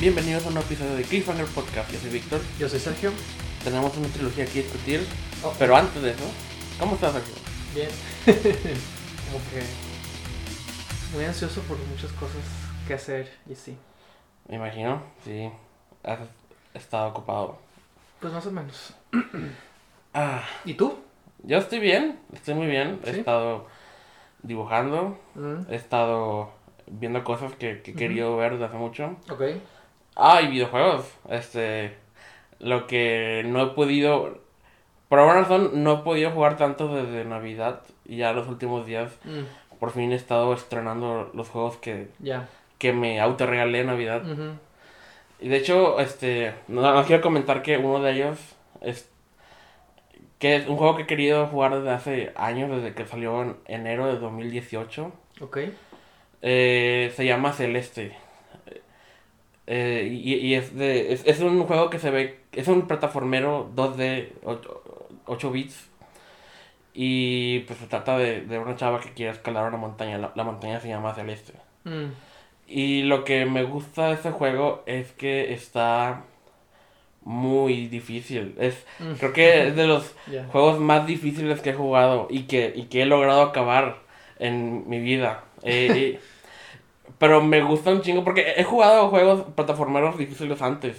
Bienvenidos a un nuevo episodio de Cliffhanger Podcast. Yo soy Víctor. Yo soy Sergio. Tenemos una trilogía aquí a discutir, pero antes de eso, ¿cómo estás, Sergio? Bien. Como que muy ansioso por muchas cosas que hacer, y sí. Me imagino, sí. Has estado ocupado. Pues más o menos. ¿Y tú? Yo estoy bien, estoy muy bien. ¿Sí? He estado dibujando, he estado viendo cosas que he querido ver desde hace mucho. Ok. Ah, y videojuegos. Lo que no he podido... Por alguna razón no he podido jugar tanto desde Navidad. Y ya los últimos días por fin he estado estrenando los juegos que me autorregalé en Navidad. Y de hecho, no quiero comentar que uno de ellos es... Que es un juego que he querido jugar desde hace años, desde que salió en enero de 2018. Ok. Se llama Celeste. Y es un juego que se ve... Es un plataformero 2D, 8 bits. Y pues se trata de una chava que quiere escalar una montaña. La montaña se llama Celeste. Y lo que me gusta de este juego es que está muy difícil. Creo que es de los juegos más difíciles que he jugado y que he logrado acabar en mi vida. Pero me gusta un chingo porque he jugado juegos plataformeros difíciles antes,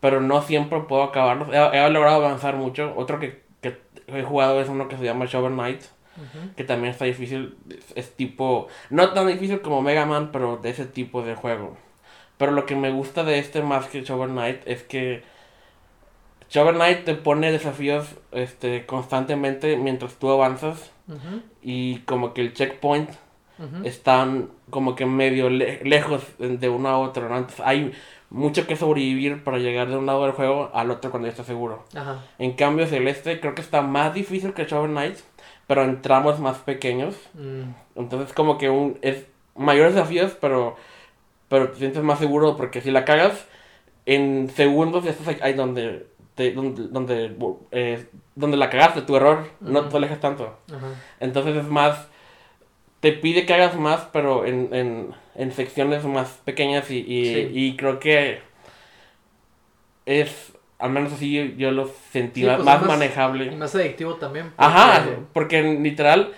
pero no siempre puedo acabarlos. He logrado avanzar mucho. Otro que he jugado es uno que se llama Shovel Knight, que también está difícil. Es tipo... No tan difícil como Mega Man, pero de ese tipo de juego. Pero lo que me gusta de más que Shovel Knight es que Shovel Knight te pone desafíos constantemente mientras tú avanzas. Y como que el checkpoint están como que medio lejos de uno a otro, ¿no? Entonces hay mucho que sobrevivir para llegar de un lado del juego al otro cuando ya estás seguro. En cambio Celeste creo que está más difícil que Shovel Knight, pero en tramos más pequeños. Entonces como que es mayores desafíos, pero te sientes más seguro porque si la cagas, en segundos ya estás ahí donde la cagaste, tu error, no te alejas tanto. Entonces es más, te pide que hagas más, pero en secciones más pequeñas y creo que es, al menos así yo lo sentí, pues más manejable. Y más adictivo también. Porque literal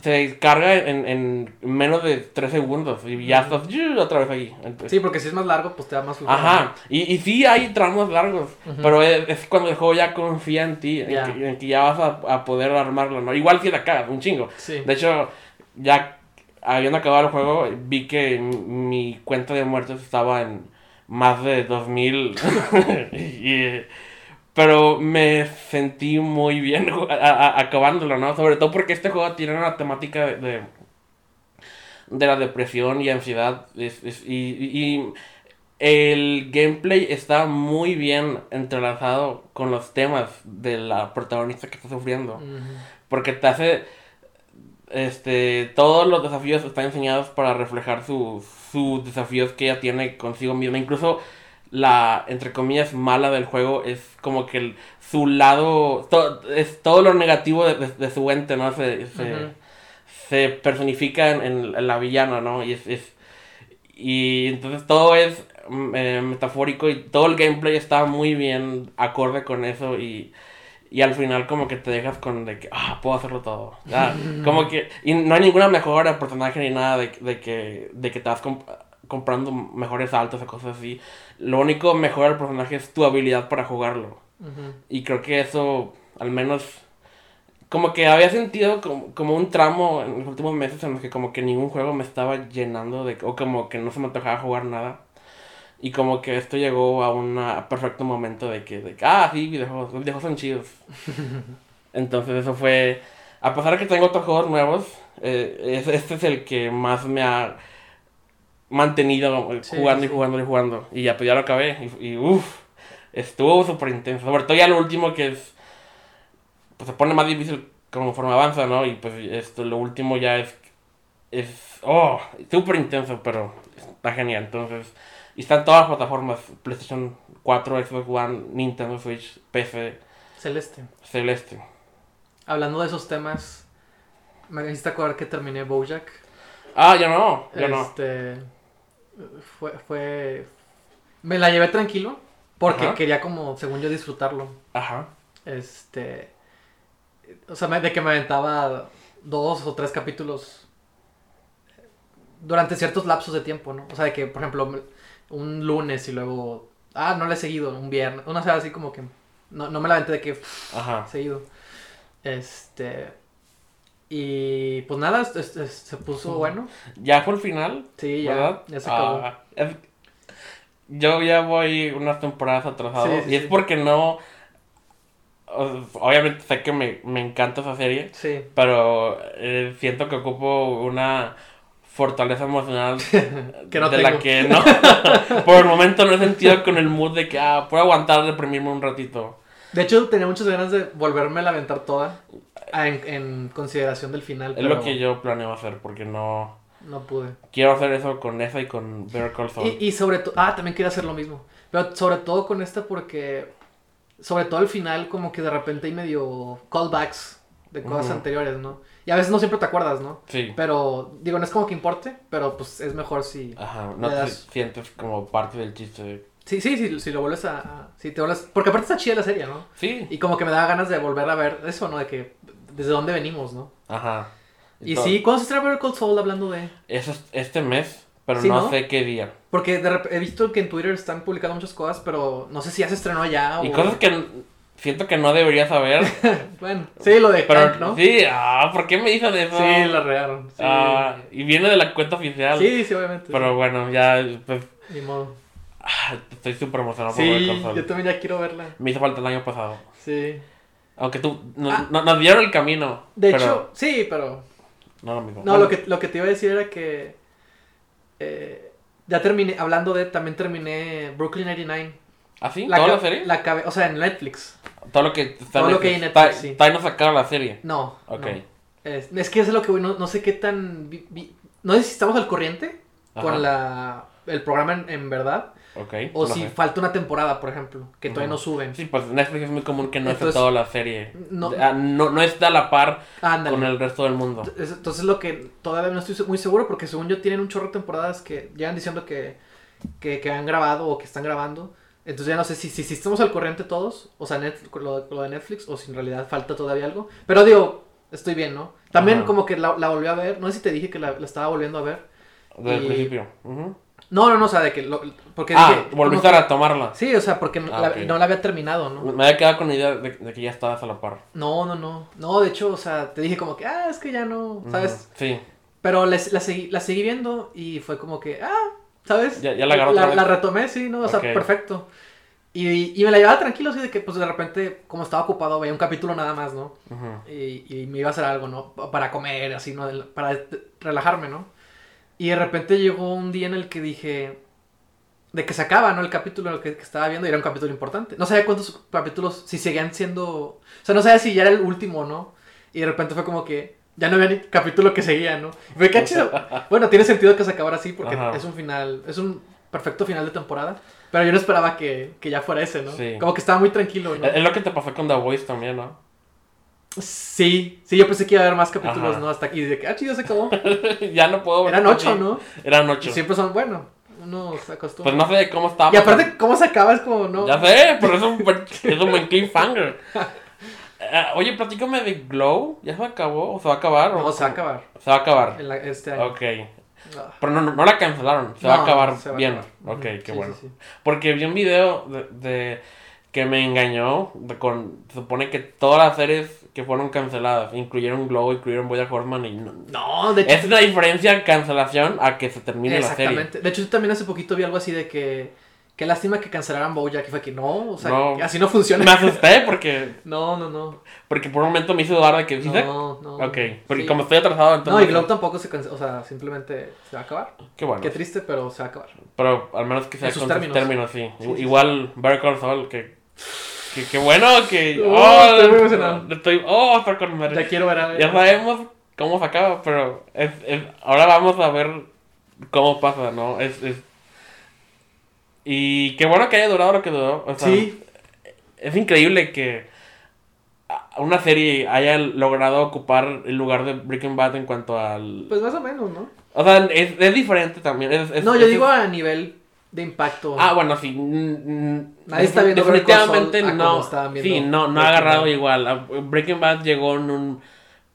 se descarga en menos de 3 segundos y ya estás otra vez aquí. Entonces, sí, porque si es más largo, pues te da más jugador. Y sí hay tramos largos, pero es cuando el juego ya confía en ti, en que ya vas a poder armarlo, ¿no? Igual que la cagas, un chingo. Sí. De hecho, ya habiendo acabado el juego, vi que mi cuenta de muertes estaba en más de 2000. Pero me sentí muy bien acabándolo, ¿no? Sobre todo porque este juego tiene una temática de la depresión y ansiedad. Y el gameplay está muy bien entrelazado con los temas de la protagonista que está sufriendo. Porque te hace... todos los desafíos están diseñados para reflejar sus desafíos que ella tiene consigo misma. Incluso... la, entre comillas, mala del juego es como que su lado... es todo lo negativo de su ente, ¿no? Se personifica en la villana, ¿no? Y entonces todo es metafórico y todo el gameplay está muy bien acorde con eso y al final como que te dejas con de que... puedo hacerlo todo. Ya, como que... Y no hay ninguna mejora de personaje ni nada de que te vas comprando mejores saltos o cosas así. Lo único mejor del personaje es tu habilidad para jugarlo. Y creo que eso, al menos, como que había sentido como un tramo en los últimos meses en los que como que ningún juego me estaba llenando o como que no se me antojaba jugar nada. Y como que esto llegó a un perfecto momento de que sí, videojuegos son chidos. Entonces eso fue... A pesar de que tengo otros juegos nuevos, este es el que más me ha... mantenido jugando. Y ya, pues ya lo acabé. Y estuvo súper intenso. Sobre todo ya lo último que es... Pues se pone más difícil conforme avanza, ¿no? Y pues lo último ya es súper intenso, pero está genial. Entonces... Y están todas las plataformas. PlayStation 4, Xbox One, Nintendo Switch, PC. Celeste. Hablando de esos temas, me hiciste acordar que terminé BoJack. Ya no. Me la llevé tranquilo porque quería como, según yo, disfrutarlo. Ajá. O sea, de que me aventaba 2 o 3 capítulos durante ciertos lapsos de tiempo, ¿no? O sea, de que, por ejemplo, un lunes y luego... no le he seguido, un viernes. Una semana así como que... No me la aventé de que... Ajá. Seguido. Y pues nada, se puso bueno. Ya fue el final. Sí, ¿verdad? Ya se acabó. Yo ya voy unas temporadas atrasado. Sí, sí, y es porque no... Obviamente sé que me encanta esa serie. Sí. Pero siento que ocupo una fortaleza emocional que no de tengo. La que no. Por el momento no he sentido con el mood de que puedo aguantar deprimirme un ratito. De hecho, tenía muchas ganas de volverme a lamentar toda en consideración del final. Es lo que yo planeo hacer porque no pude. Quiero hacer eso con esa y con Better Call Saul. Y sobre todo... también quiero hacer lo mismo. Pero sobre todo con esta porque... Sobre todo al final como que de repente hay medio callbacks de cosas anteriores, ¿no? Y a veces no siempre te acuerdas, ¿no? Sí. Pero, digo, no es como que importe, pero pues es mejor si... Ajá, no te sientes como parte del chiste. Sí, si lo vuelves a... Si te vuelves... Porque aparte está chida la serie, ¿no? Sí. Y como que me da ganas de volver a ver eso, ¿no? De que... Desde dónde venimos, ¿no? Ajá. Y sí, ¿cuándo se estrena Better Call Saul hablando de...? Eso es este mes, pero sí, no sé qué día. Porque he visto que en Twitter están publicando muchas cosas, pero no sé si ya se estrenó ya o... Y cosas que siento que no debería saber. Bueno, sí, lo de Hank, ¿no? Sí, ¿por qué me dijo de eso? Sí, la rearon. Sí. Y viene de la cuenta oficial. Sí, obviamente. Pero bueno, ya... Pues, ni modo. Estoy súper emocionado por ver Better Call Saul. Yo también ya quiero verla. Me hizo falta el año pasado. Sí. Aunque tú... Nos dieron el camino. De hecho, sí, pero... No, lo mismo. No, bueno. lo que te iba a decir era que... ya terminé, hablando de... También terminé Brooklyn 99. ¿Ah, sí? ¿Toda la serie? O sea, en Netflix. Todo lo que está en Netflix, sí. ¿Todavía no sacaron la serie? No. Ok. No. Es que eso es lo que voy... No sé qué tan... No sé si estamos al corriente. Ajá. Con el programa en verdad. Ok. O si falta una temporada, por ejemplo. Que todavía no suben. Sí, pues Netflix es muy común que no esté toda la serie. No está a la par con el resto del mundo. Entonces lo que todavía no estoy muy seguro, porque según yo tienen un chorro de temporadas que llegan diciendo que han grabado o que están grabando. Entonces ya no sé si estamos al corriente todos, o sea, lo de Netflix, o si en realidad falta todavía algo. Pero digo, estoy bien, ¿no? También como que la volví a ver. No sé si te dije que la estaba volviendo a ver. Desde el principio. Ajá. No, o sea, de que... porque dije, volviste a tomarla. Sí, o sea, porque okay. No la había terminado, ¿no? Me había quedado con la idea de que ya estabas a la par. No. No, de hecho, o sea, te dije como que, es que ya no, ¿sabes? Sí. Pero la seguí viendo y fue como que, ¿sabes? Ya la agarró otra vez. La retomé, sí, ¿no? O sea, okay. Perfecto. Y me la llevaba tranquilo, así de que, pues, de repente, como estaba ocupado, veía un capítulo nada más, ¿no? Uh-huh. Y me iba a hacer algo, ¿no? Para comer, así, ¿no? Para relajarme, ¿no? Y de repente llegó un día en el que dije... De que se acaba, ¿no? El capítulo en el que estaba viendo, y era un capítulo importante. No sabía cuántos capítulos, si seguían siendo... O sea, no sabía si ya era el último o no. Y de repente fue como que... Ya no había ni capítulo que seguía, ¿no? Y fue chido. Bueno, tiene sentido que se acabara así porque es un final... Es un perfecto final de temporada. Pero yo no esperaba que ya fuera ese, ¿no? Sí. Como que estaba muy tranquilo, ¿no? Es lo que te pasó con The Voice también, ¿no? Sí, yo pensé que iba a haber más capítulos, ¿no? Hasta aquí, de que, chido, se acabó. Ya no puedo ver. Eran 8, ¿no? Eran 8. Y siempre son, bueno, uno se acostumbra. Pues no sé de cómo estaba. Y aparte, ¿cómo se acaba? Es como, no. Ya sé, pero es un buen cliffhanger. Oye, platícame de Glow. ¿Ya se acabó? ¿O se va a acabar? No, se va a acabar. Se va a acabar. Este año. Ok. Pero no la cancelaron. Se va a acabar bien. Ok, qué bueno. Sí. Porque vi un video de que me engañó. Se supone que todas las series que fueron canceladas incluyeron Glow, incluyeron BoJack Horseman y no, de hecho, es una diferencia cancelación a que se termine la serie. Exactamente. De hecho, yo también hace poquito vi algo así de que qué lástima que cancelaran BoJack, y fue que no, o sea, no, así no funciona. Me asusté porque no. Porque por un momento me hizo dudar de que no. Okay, porque sí. Como estoy atrasado entonces. No, y Glow tampoco se cancela, o sea, simplemente se va a acabar. Qué bueno. Qué triste, pero se va a acabar. Pero al menos que sea con términos, sí. Igual Better Call Saul que bueno, que... estoy muy emocionado. Está con Mary. Ya quiero ver a... Ya sabemos cómo se acaba, pero... ahora vamos a ver cómo pasa, ¿no? Y qué bueno que haya durado lo que duró. O sea, sí. Es increíble que... una serie haya logrado ocupar el lugar de Breaking Bad en cuanto al... Pues más o menos, ¿no? O sea, es diferente también. Yo digo a nivel de impacto. Ah, bueno, sí. Nadie está viendo definitivamente no. Sí, no ha agarrado igual. Breaking Bad llegó en un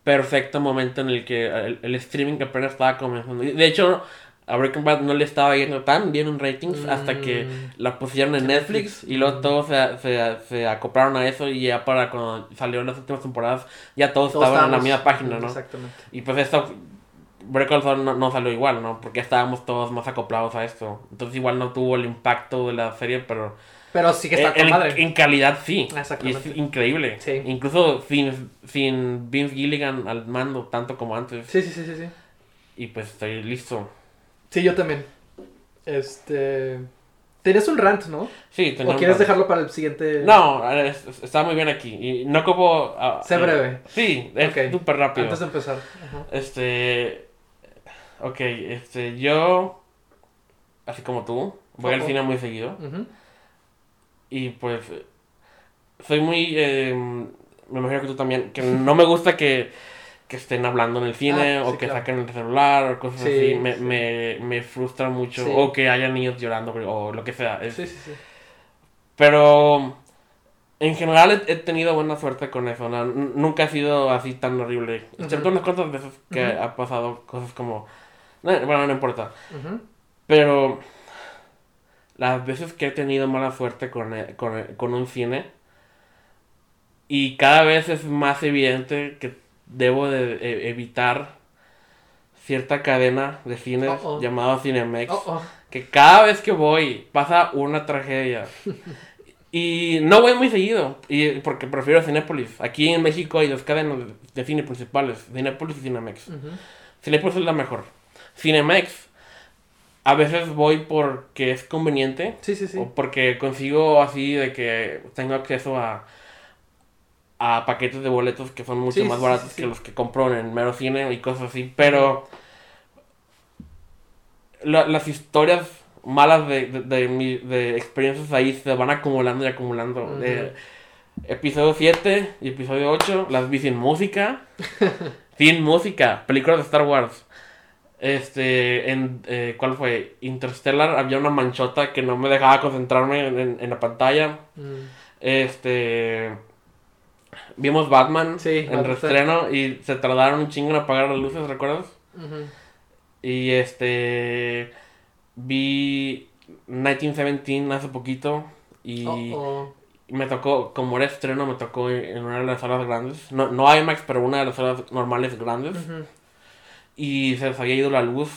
perfecto momento en el que el streaming que apenas estaba comenzando. De hecho, a Breaking Bad no le estaba yendo tan bien en ratings hasta que la pusieron en Netflix y luego todos se acoplaron a eso y ya para cuando salieron las últimas temporadas ya todos estaban en la misma página, ¿no? Exactamente. Y pues esto, Breaking Bad no salió igual, ¿no? Porque estábamos todos más acoplados a esto. Entonces igual no tuvo el impacto de la serie, pero sí que está con madre. En calidad sí. Exactamente. Y es increíble. Sí. Incluso sin Vince Gilligan al mando tanto como antes. Sí. Y pues estoy listo. Sí, yo también. Tenías un rant, ¿no? Sí, tenía. ¿O quieres dejarlo para el siguiente? No, está muy bien aquí. Y no como... sé breve. Sí, es súper rápido. Antes de empezar. Ajá. Ok, yo... Así como tú, voy al cine muy seguido. Uh-huh. Y pues... Soy muy... me imagino que tú también. Que no me gusta que estén hablando en el cine, o sí, que saquen el celular, o cosas así, me frustra mucho, o que haya niños llorando, o lo que sea. Pero, en general, he tenido buena suerte con eso, ¿no? Nunca ha sido así tan horrible, excepto unas cuantas veces que ha pasado cosas como, no importa, pero las veces que he tenido mala suerte con un cine, y cada vez es más evidente que debo de evitar cierta cadena de cines llamado Cinemex. Que cada vez que voy pasa una tragedia. Y no voy muy seguido, porque prefiero Cinépolis. Aquí en México hay dos cadenas de cine principales, Cinépolis y Cinemex. Cinépolis es la mejor. Cinemex, a veces voy porque es conveniente. Sí. O porque consigo así de que tengo acceso a paquetes de boletos que son mucho más baratos que los que compro en el mero cine y cosas así, pero las historias malas de experiencias ahí se van acumulando y acumulando. Episodio 7 y episodio 8 las vi sin música, películas de Star Wars. ¿Cuál fue? Interstellar, había una manchota que no me dejaba concentrarme en la pantalla. Vimos Batman en reestreno y se tardaron un chingo en apagar las luces, ¿recuerdas? Y vi 1917 hace poquito y me tocó, como era estreno, me tocó en una de las salas grandes. No IMAX, pero una de las salas normales grandes. Y se les había ido la luz.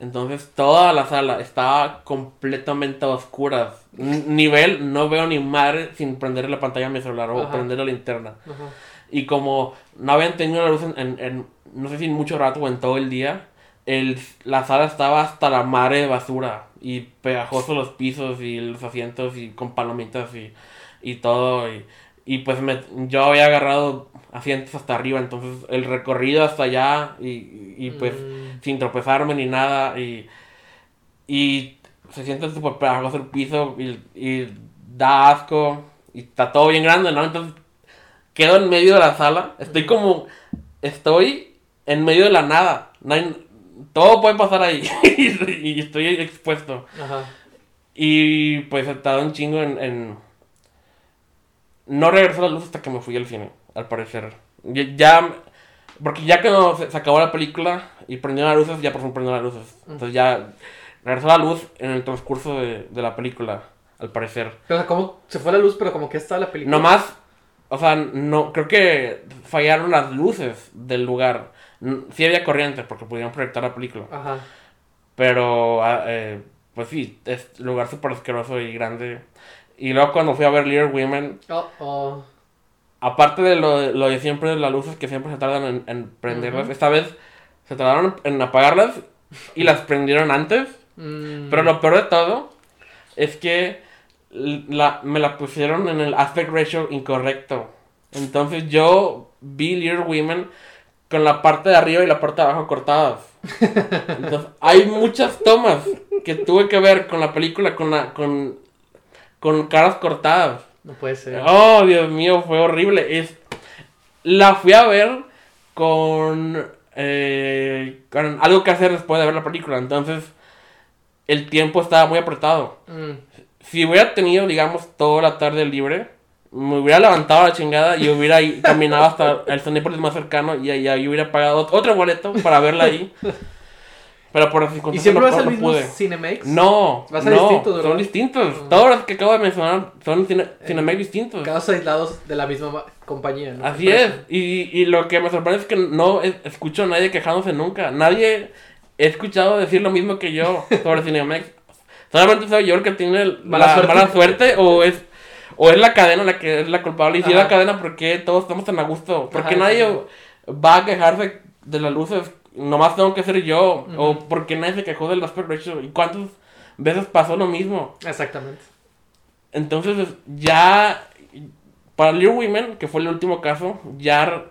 Entonces toda la sala estaba completamente a oscuras. Nivel, no veo ni madre sin prender la pantalla de mi celular o prender la linterna. Y como no habían tenido la luz en no sé si en mucho rato o en todo el día, la sala estaba hasta la madre de basura. Y pegajosos los pisos y los asientos y con palomitas y todo. Y pues yo había agarrado asientos hasta arriba, entonces el recorrido hasta allá y pues sin tropezarme ni nada y se siente súper pegajoso el piso y da asco y está todo bien grande, ¿no? Entonces quedo en medio de la sala, estoy en medio de la nada, todo puede pasar ahí y estoy expuesto. Y pues he estado un chingo en no regresó la luz hasta que me fui al cine, al parecer. Porque ya que se acabó la película y prendieron las luces, ya por fin prendieron las luces. Entonces ya regresó la luz en el transcurso de la película, al parecer. Pero como se fue la luz, pero como que estaba la película. Nomás, o sea, no, creo que fallaron las luces del lugar. Sí había corriente porque pudieron proyectar la película. Pero, pues sí, es lugar súper asqueroso y grande. Y luego cuando fui a ver Little Women, aparte de lo de siempre, de las luces que siempre se tardan en prenderlas, esta vez se tardaron en apagarlas y las prendieron antes. Pero lo peor de todo es que me la pusieron en el aspect ratio incorrecto. Entonces yo vi Little Women con la parte de arriba y la parte de abajo cortadas. Entonces hay muchas tomas que tuve que ver con la película, con caras cortadas. No puede ser. Oh, Dios mío, fue horrible. la fui a ver con algo que hacer después de ver la película. Entonces, el tiempo estaba muy apretado. Si hubiera tenido, digamos, toda la tarde libre, me hubiera levantado a la chingada y hubiera caminado hasta el Cinépolis más cercano y ahí hubiera pagado otro boleto para verla ahí. Pero por las circunstancias. ¿Y siempre vas al mismo Cinemex? No, vas a distintos, ¿verdad? Son distintos. Todas las que acabo de mencionar son Cinemex distintos. Casos aislados de la misma compañía, ¿no? Así es. Y lo que me sorprende es que no escucho a nadie quejándose nunca. Nadie he escuchado decir lo mismo que yo sobre Cinemex. Solamente soy yo el que tiene mala suerte o es la cadena la que es la culpable. Y si es la cadena, ¿por qué todos estamos tan a gusto? ¿Por qué nadie va a quejarse de las luces? Nomás tengo que ser yo. O porque nadie se quejó del aspect ratio. ¿Y cuántas veces pasó lo mismo? Exactamente. Entonces, ya para Little Women, que fue el último caso, ya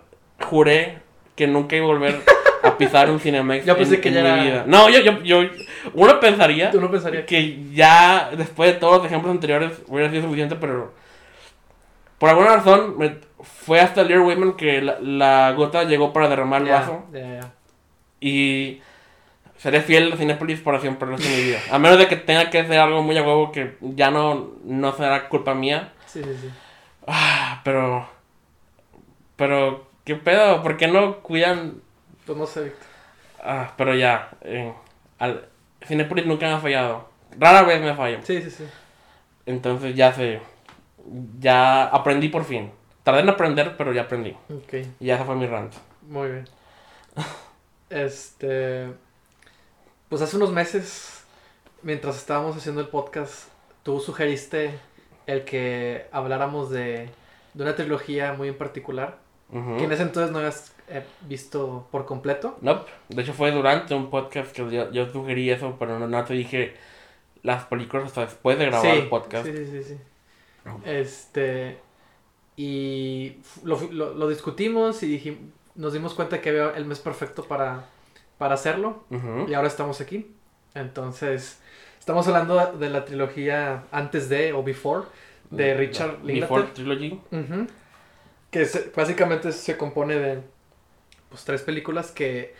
juré que nunca iba a volver a pisar un Cinemex. Yo pensé que ya era mi vida. No, uno pensaría, ¿tú no pensarías? Que ya después de todos los ejemplos anteriores hubiera sido suficiente, pero por alguna razón fue hasta Little Women que la gota llegó para derramar el vaso. Y seré fiel a Cinépolis por siempre en mi vida. A menos de que tenga que hacer algo muy a huevo que ya no será culpa mía. Sí. Pero, ¿qué pedo? ¿Por qué no cuidan? Pues no sé, Víctor. Pero ya. Cinépolis nunca me ha fallado. Rara vez me falla. Sí. Entonces ya sé. Ya aprendí por fin. Tardé en aprender, pero ya aprendí. Ok. Y ya esa fue mi rant. Muy bien. Pues hace unos meses, mientras estábamos haciendo el podcast, tú sugeriste el que habláramos de una trilogía muy en particular, que en ese entonces no habías visto por completo. No, de hecho fue durante un podcast que yo sugerí eso, pero no te dije las películas hasta después de grabar el podcast. Sí. Y lo discutimos y dijimos, nos dimos cuenta que había el mes perfecto para hacerlo. Y ahora estamos aquí. Entonces, estamos hablando de la trilogía antes de, o Before, de Richard Linklater. Before Trilogy. Que básicamente se compone de tres películas que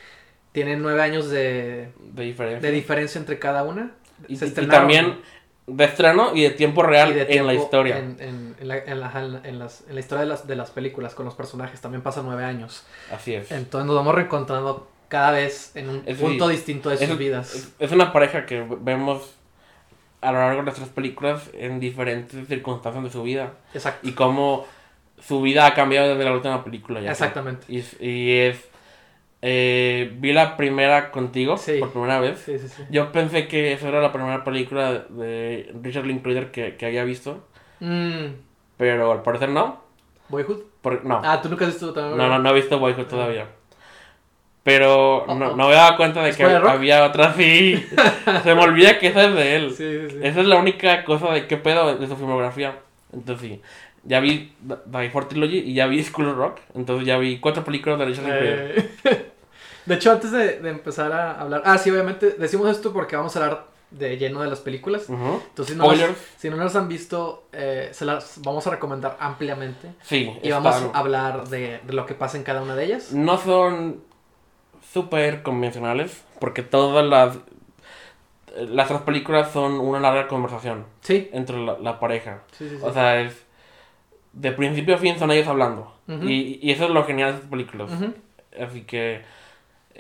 tienen 9 años de diferencia entre cada una. Y también de estreno y de tiempo real en la historia. En la historia de las películas con los personajes también pasan 9 años. Así es. Entonces nos vamos reencontrando cada vez en un punto distinto de sus vidas. Es una pareja que vemos a lo largo de nuestras películas en diferentes circunstancias de su vida. Exacto. Y cómo su vida ha cambiado desde la última película. Ya. Exactamente. Vi la primera contigo por primera vez. Sí. Yo pensé que esa era la primera película de Richard Linklater que había visto. Pero al parecer no. ¿Boyhood? No. ¿Tú nunca has visto también? No he visto Boyhood todavía. Pero no me daba cuenta de que había otra. Sí. Se me olvida que esa es de él. Sí. Esa es la única cosa de qué pedo de su filmografía. Entonces sí. Ya vi The Before Trilogy y ya vi School of Rock. Entonces ya vi 4 películas de Richard Linklater. De hecho, antes de empezar a hablar... sí, obviamente, decimos esto porque vamos a hablar de lleno de las películas. Entonces, si no las han visto, se las vamos a recomendar ampliamente. Sí, y vamos a hablar de lo que pasa en cada una de ellas. No son súper convencionales, porque todas las otras películas son una larga conversación. Sí. Entre la pareja. Sí. O sea, es... De principio a fin son ellos hablando. Y eso es lo genial de estas películas. Así que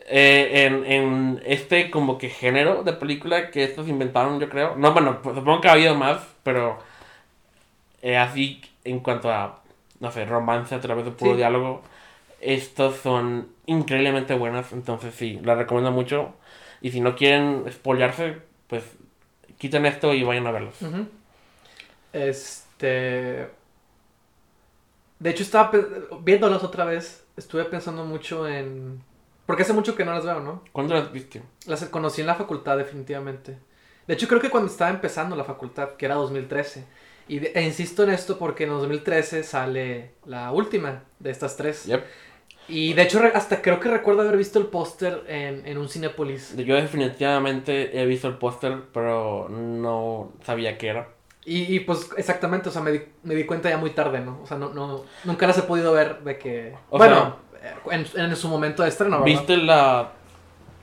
en este como que género de película que estos inventaron, yo creo. No, bueno, pues, supongo que ha habido más, pero así en cuanto a, no sé, romance a través de puro diálogo, estos son increíblemente buenas. Entonces sí, las recomiendo mucho. Y si no quieren spoilearse, pues quiten esto y vayan a verlos. De hecho, estaba viéndolas otra vez, estuve pensando mucho en... Porque hace mucho que no las veo, ¿no? ¿Cuándo las viste? Las conocí en la facultad, definitivamente. De hecho, creo que cuando estaba empezando la facultad, que era 2013. E insisto en esto porque en 2013 sale la última de estas 3. Yep. Y de hecho, hasta creo que recuerdo haber visto el póster en un Cinépolis. Yo definitivamente he visto el póster, pero no sabía qué era. Y pues exactamente, o sea, me di cuenta ya muy tarde, ¿no? O sea, no nunca las he podido ver de que... O bueno, sea, en su momento de estreno, ¿verdad? ¿Viste la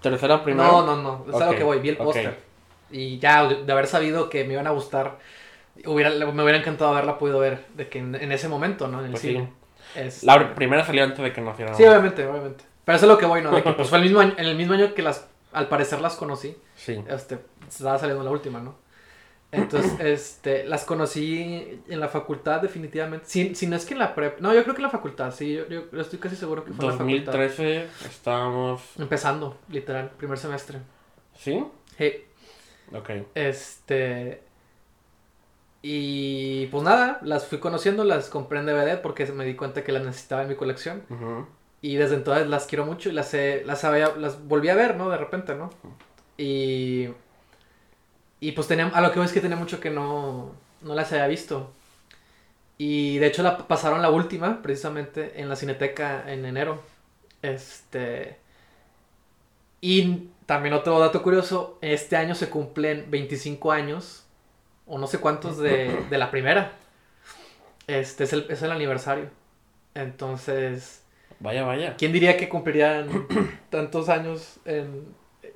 tercera primera? No, es algo que voy, vi el póster. Y ya, de haber sabido que me iban a gustar, me hubiera encantado haberla podido ver de que en ese momento, ¿no? En el pues cine. Sí. La primera salió antes de que naciera. Sí, obviamente. Pero eso es lo que voy, ¿no? De que, pues, fue en el mismo año que las, al parecer las conocí. Sí. Estaba saliendo la última, ¿no? Entonces, las conocí en la facultad definitivamente, si no es que en la prep, no, yo creo que en la facultad, sí, yo estoy casi seguro que fue en la facultad. 2013 estábamos... Empezando, literal, primer semestre. ¿Sí? Sí. Ok. Y pues nada, las fui conociendo, las compré en DVD porque me di cuenta que las necesitaba en mi colección. Uh-huh. Y desde entonces las quiero mucho y las volví a ver, ¿no? De repente, ¿no? Y pues tenía, a lo que veo es que tenía mucho que no las había visto. Y de hecho la pasaron la última, precisamente, en la Cineteca en enero. Y también otro dato curioso, este año se cumplen 25 años, o no sé cuántos, de la primera. Es el aniversario. Entonces... Vaya. ¿Quién diría que cumplirían tantos años en...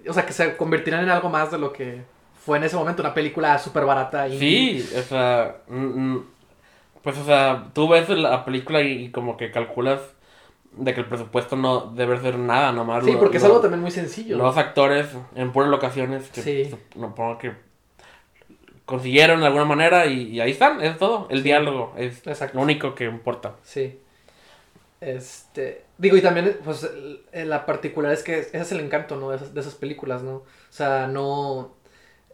O sea, que se convertirán en algo más de lo que... Fue en ese momento una película súper barata. Y... Sí, o sea, pues, o sea, tú ves la película y como que calculas de que el presupuesto no debe ser nada, nomás. Sí, porque es algo también muy sencillo. Los actores en puras locaciones que supongo que consiguieron de alguna manera y ahí están, es todo. El diálogo es lo único que importa. Sí. Digo, y también, pues, la particular es que ese es el encanto, ¿no? De esas películas, ¿no? O sea, no...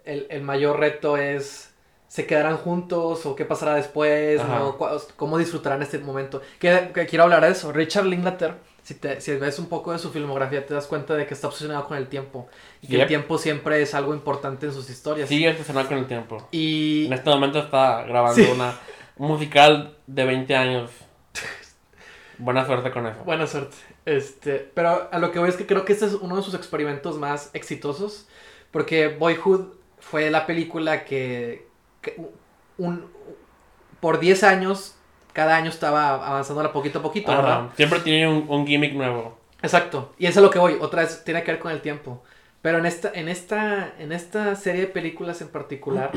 El mayor reto es, ¿se quedarán juntos o qué pasará después? ¿No? ¿Cómo disfrutarán este momento? Que quiero hablar de eso. Richard Linklater, si ves un poco de su filmografía, te das cuenta de que está obsesionado con el tiempo. Y que el tiempo siempre es algo importante en sus historias. Sí, obsesionado con el tiempo. Y... En este momento está grabando una musical de 20 años. Buena suerte con eso. Buena suerte. Pero a lo que voy es que creo que este es uno de sus experimentos más exitosos. Porque Boyhood... Fue la película que por 10 años, cada año estaba avanzándola poquito a poquito, ¿verdad? Siempre tiene un gimmick nuevo. Exacto. Y eso es lo que voy. Otra vez tiene que ver con el tiempo. Pero en esta serie de películas en particular,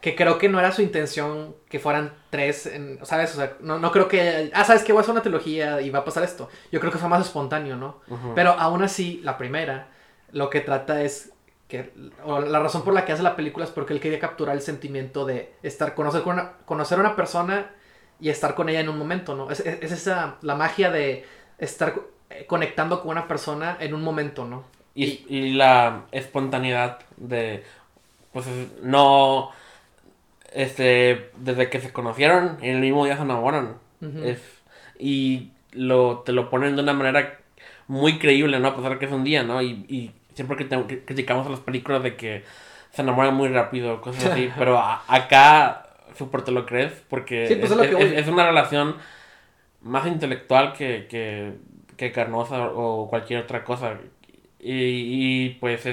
que creo que no era su intención que fueran tres, ¿sabes? O sea, no creo que... ¿sabes qué? Voy a hacer una trilogía y va a pasar esto. Yo creo que fue más espontáneo, ¿no? Uh-huh. Pero aún así, la primera, lo que trata es... la razón por la que hace la película es porque él quería capturar el sentimiento de conocer a una persona y estar con ella en un momento, ¿no? Es esa la magia de estar conectando con una persona en un momento, ¿no? Y la espontaneidad de... Pues no... Desde que se conocieron, en el mismo día se enamoran. Uh-huh. Y te lo ponen de una manera muy creíble, ¿no? A pesar que es un día, ¿no? Y siempre que criticamos a las películas de que se enamoran muy rápido, cosas así, pero acá súper te lo crees porque sí, pues es una relación más intelectual que carnosa o cualquier otra cosa. Y pues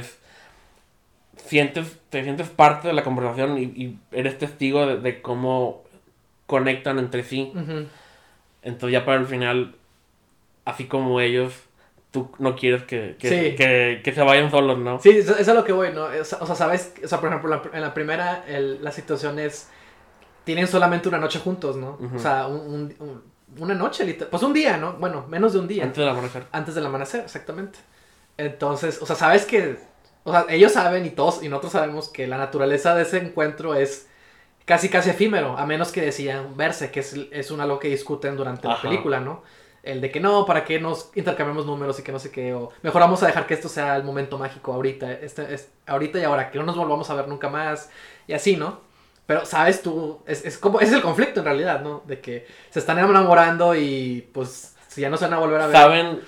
te sientes parte de la conversación y eres testigo de cómo conectan entre sí. Uh-huh. Entonces ya para el final, así como ellos... Tú no quieres que se vayan solos, ¿no? Sí, eso es a lo que voy, ¿no? O sea, ¿sabes? O sea, por ejemplo, en la primera, la situación es... Tienen solamente una noche juntos, ¿no? Uh-huh. O sea, una noche, pues un día, ¿no? Bueno, menos de un día. Antes del amanecer. Antes del amanecer, exactamente. Entonces, o sea, ¿sabes que? O sea, ellos saben y nosotros sabemos que la naturaleza de ese encuentro es casi efímero. A menos que decidan verse, que es algo que discuten durante la película, ¿no? El de que no, para que nos intercambiamos números y que no sé qué, o mejor vamos a dejar que esto sea el momento mágico ahorita, ahorita y ahora, que no nos volvamos a ver nunca más, y así, ¿no? Pero, ¿sabes tú? Es el conflicto en realidad, ¿no? De que se están enamorando y, pues, si ya no se van a volver a ver. Saben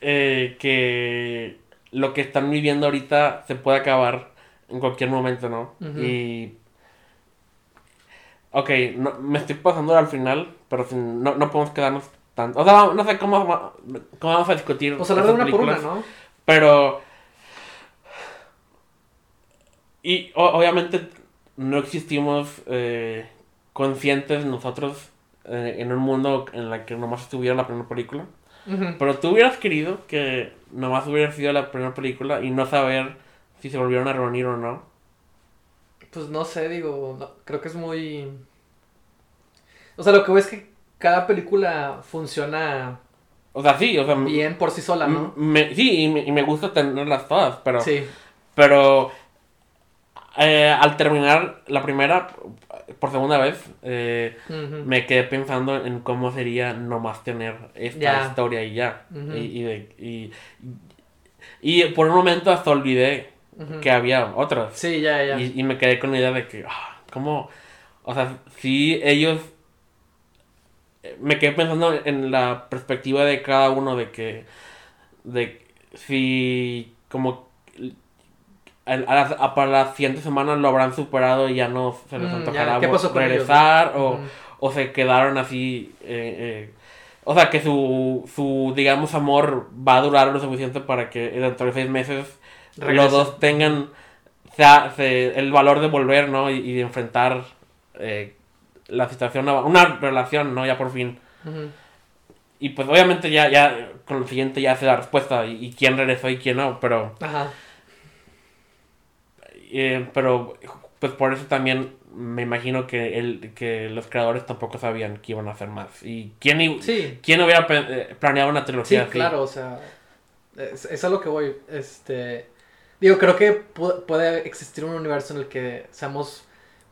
que lo que están viviendo ahorita se puede acabar en cualquier momento, ¿no? Uh-huh. Y... Ok, me estoy pasando al final, pero no podemos quedarnos... Tanto. O sea, no sé cómo vamos a discutir. O sea, hablar de una por una, ¿no? Pero. Y obviamente no existimos conscientes nosotros en un mundo en el que nomás estuviera la primera película. Uh-huh. Pero tú hubieras querido que nomás hubiera sido la primera película y no saber si se volvieron a reunir o no. Pues no sé, digo, no, creo que es muy... O sea, lo que veo es que cada película funciona... O sea, sí, o sea... Bien por sí sola, ¿no? Me gusta tenerlas todas, pero... Sí. Pero... al terminar la primera, por segunda vez, uh-huh. me quedé pensando en cómo sería nomás tener esta historia y ya. Uh-huh. Y por un momento hasta olvidé uh-huh. que había otras. Sí, ya. Y me quedé con la idea de que... ¿Cómo? O sea, si ellos... Me quedé pensando en la perspectiva de cada uno de que... De si... Como... para la siguiente semana lo habrán superado y ya no se les antojará regresar ellos, ¿no? O se quedaron así... o sea, que su, digamos, amor va a durar lo suficiente para que dentro de 6 meses regresen. Los dos tengan el valor de volver, ¿no? Y de enfrentar... la situación, una relación, ¿no? Ya por fin. Uh-huh. Y pues obviamente ya con lo siguiente ya se da respuesta y quién regresó y quién no, pero... Ajá. Pero pues por eso también me imagino que los creadores tampoco sabían que iban a hacer más. ¿Y quién hubiera planeado una trilogía así? Sí, claro, o sea, es a lo que voy. Digo, creo que puede existir un universo en el que seamos...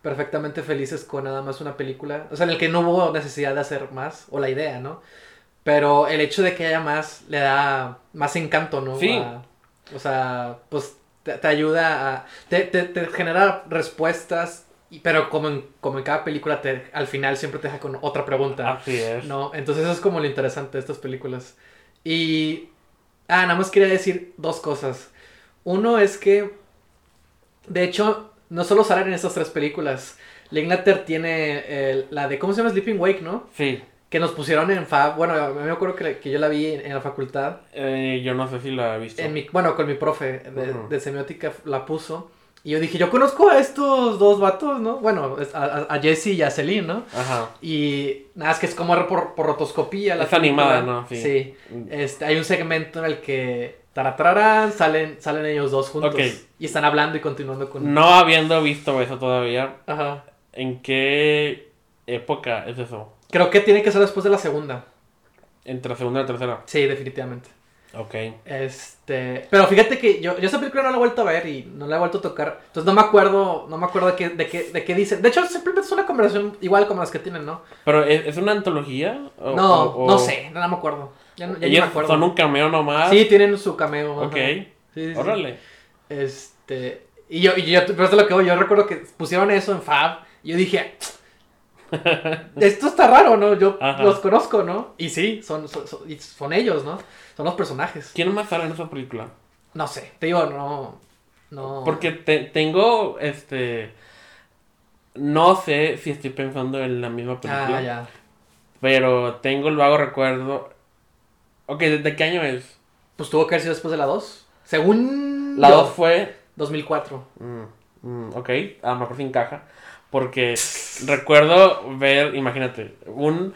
perfectamente felices con nada más una película, o sea, en el que no hubo necesidad de hacer más, o la idea, ¿no? Pero el hecho de que haya más le da más encanto, ¿no? Sí. O sea, pues te ayuda a... Te genera respuestas, pero como en cada película al final siempre te deja con otra pregunta. Así es. ¿No? Entonces eso es como lo interesante de estas películas. Y... nada más quería decir 2 cosas. Uno es que, de hecho... No solo salen en estas 3 películas. Linklater tiene la de... ¿Cómo se llama? Sleeping Wake, ¿no? Sí. Que nos pusieron en Fab. Bueno, me acuerdo que yo la vi en la facultad. Yo no sé si la he visto. Con mi profe de semiótica la puso. Y yo dije, yo conozco a estos 2 vatos, ¿no? Bueno, a Jesse y a Celine, ¿no? Ajá. Y nada, es que es como por rotoscopía. Es animada, ¿no? Sí. Sí. Hay un segmento en el que... Taratarán, salen ellos 2 juntos. Okay. Y están hablando y continuando con... No habiendo visto eso todavía. Ajá. ¿En qué época es eso? Creo que tiene que ser después de la segunda. ¿Entre la segunda y la tercera? Sí, definitivamente. Ok. Pero fíjate que yo esa película no la he vuelto a ver y no la he vuelto a tocar. Entonces no me acuerdo de qué dicen. De hecho, simplemente es una conversación igual como las que tienen, ¿no? ¿Pero es una antología? No sé, no me acuerdo. Ya me acuerdo. ¿Son un cameo nomás? Sí, tienen su cameo. Ok. Sí. Órale. Y yo, pero es lo que voy. Yo recuerdo que pusieron eso en Fab. Y yo dije, esto está raro, ¿no? Yo los conozco, ¿no? Y sí, son ellos, ¿no? Son los personajes. ¿Quién más sale en esa película? No sé. Te digo, no. Porque tengo, no sé si estoy pensando en la misma película. Ya. Pero tengo el vago recuerdo... Ok, ¿de qué año es? Pues tuvo que haber sido después de la 2. Según... La 2 fue... 2004. Ok, a lo mejor sí encaja. Porque recuerdo ver, imagínate, un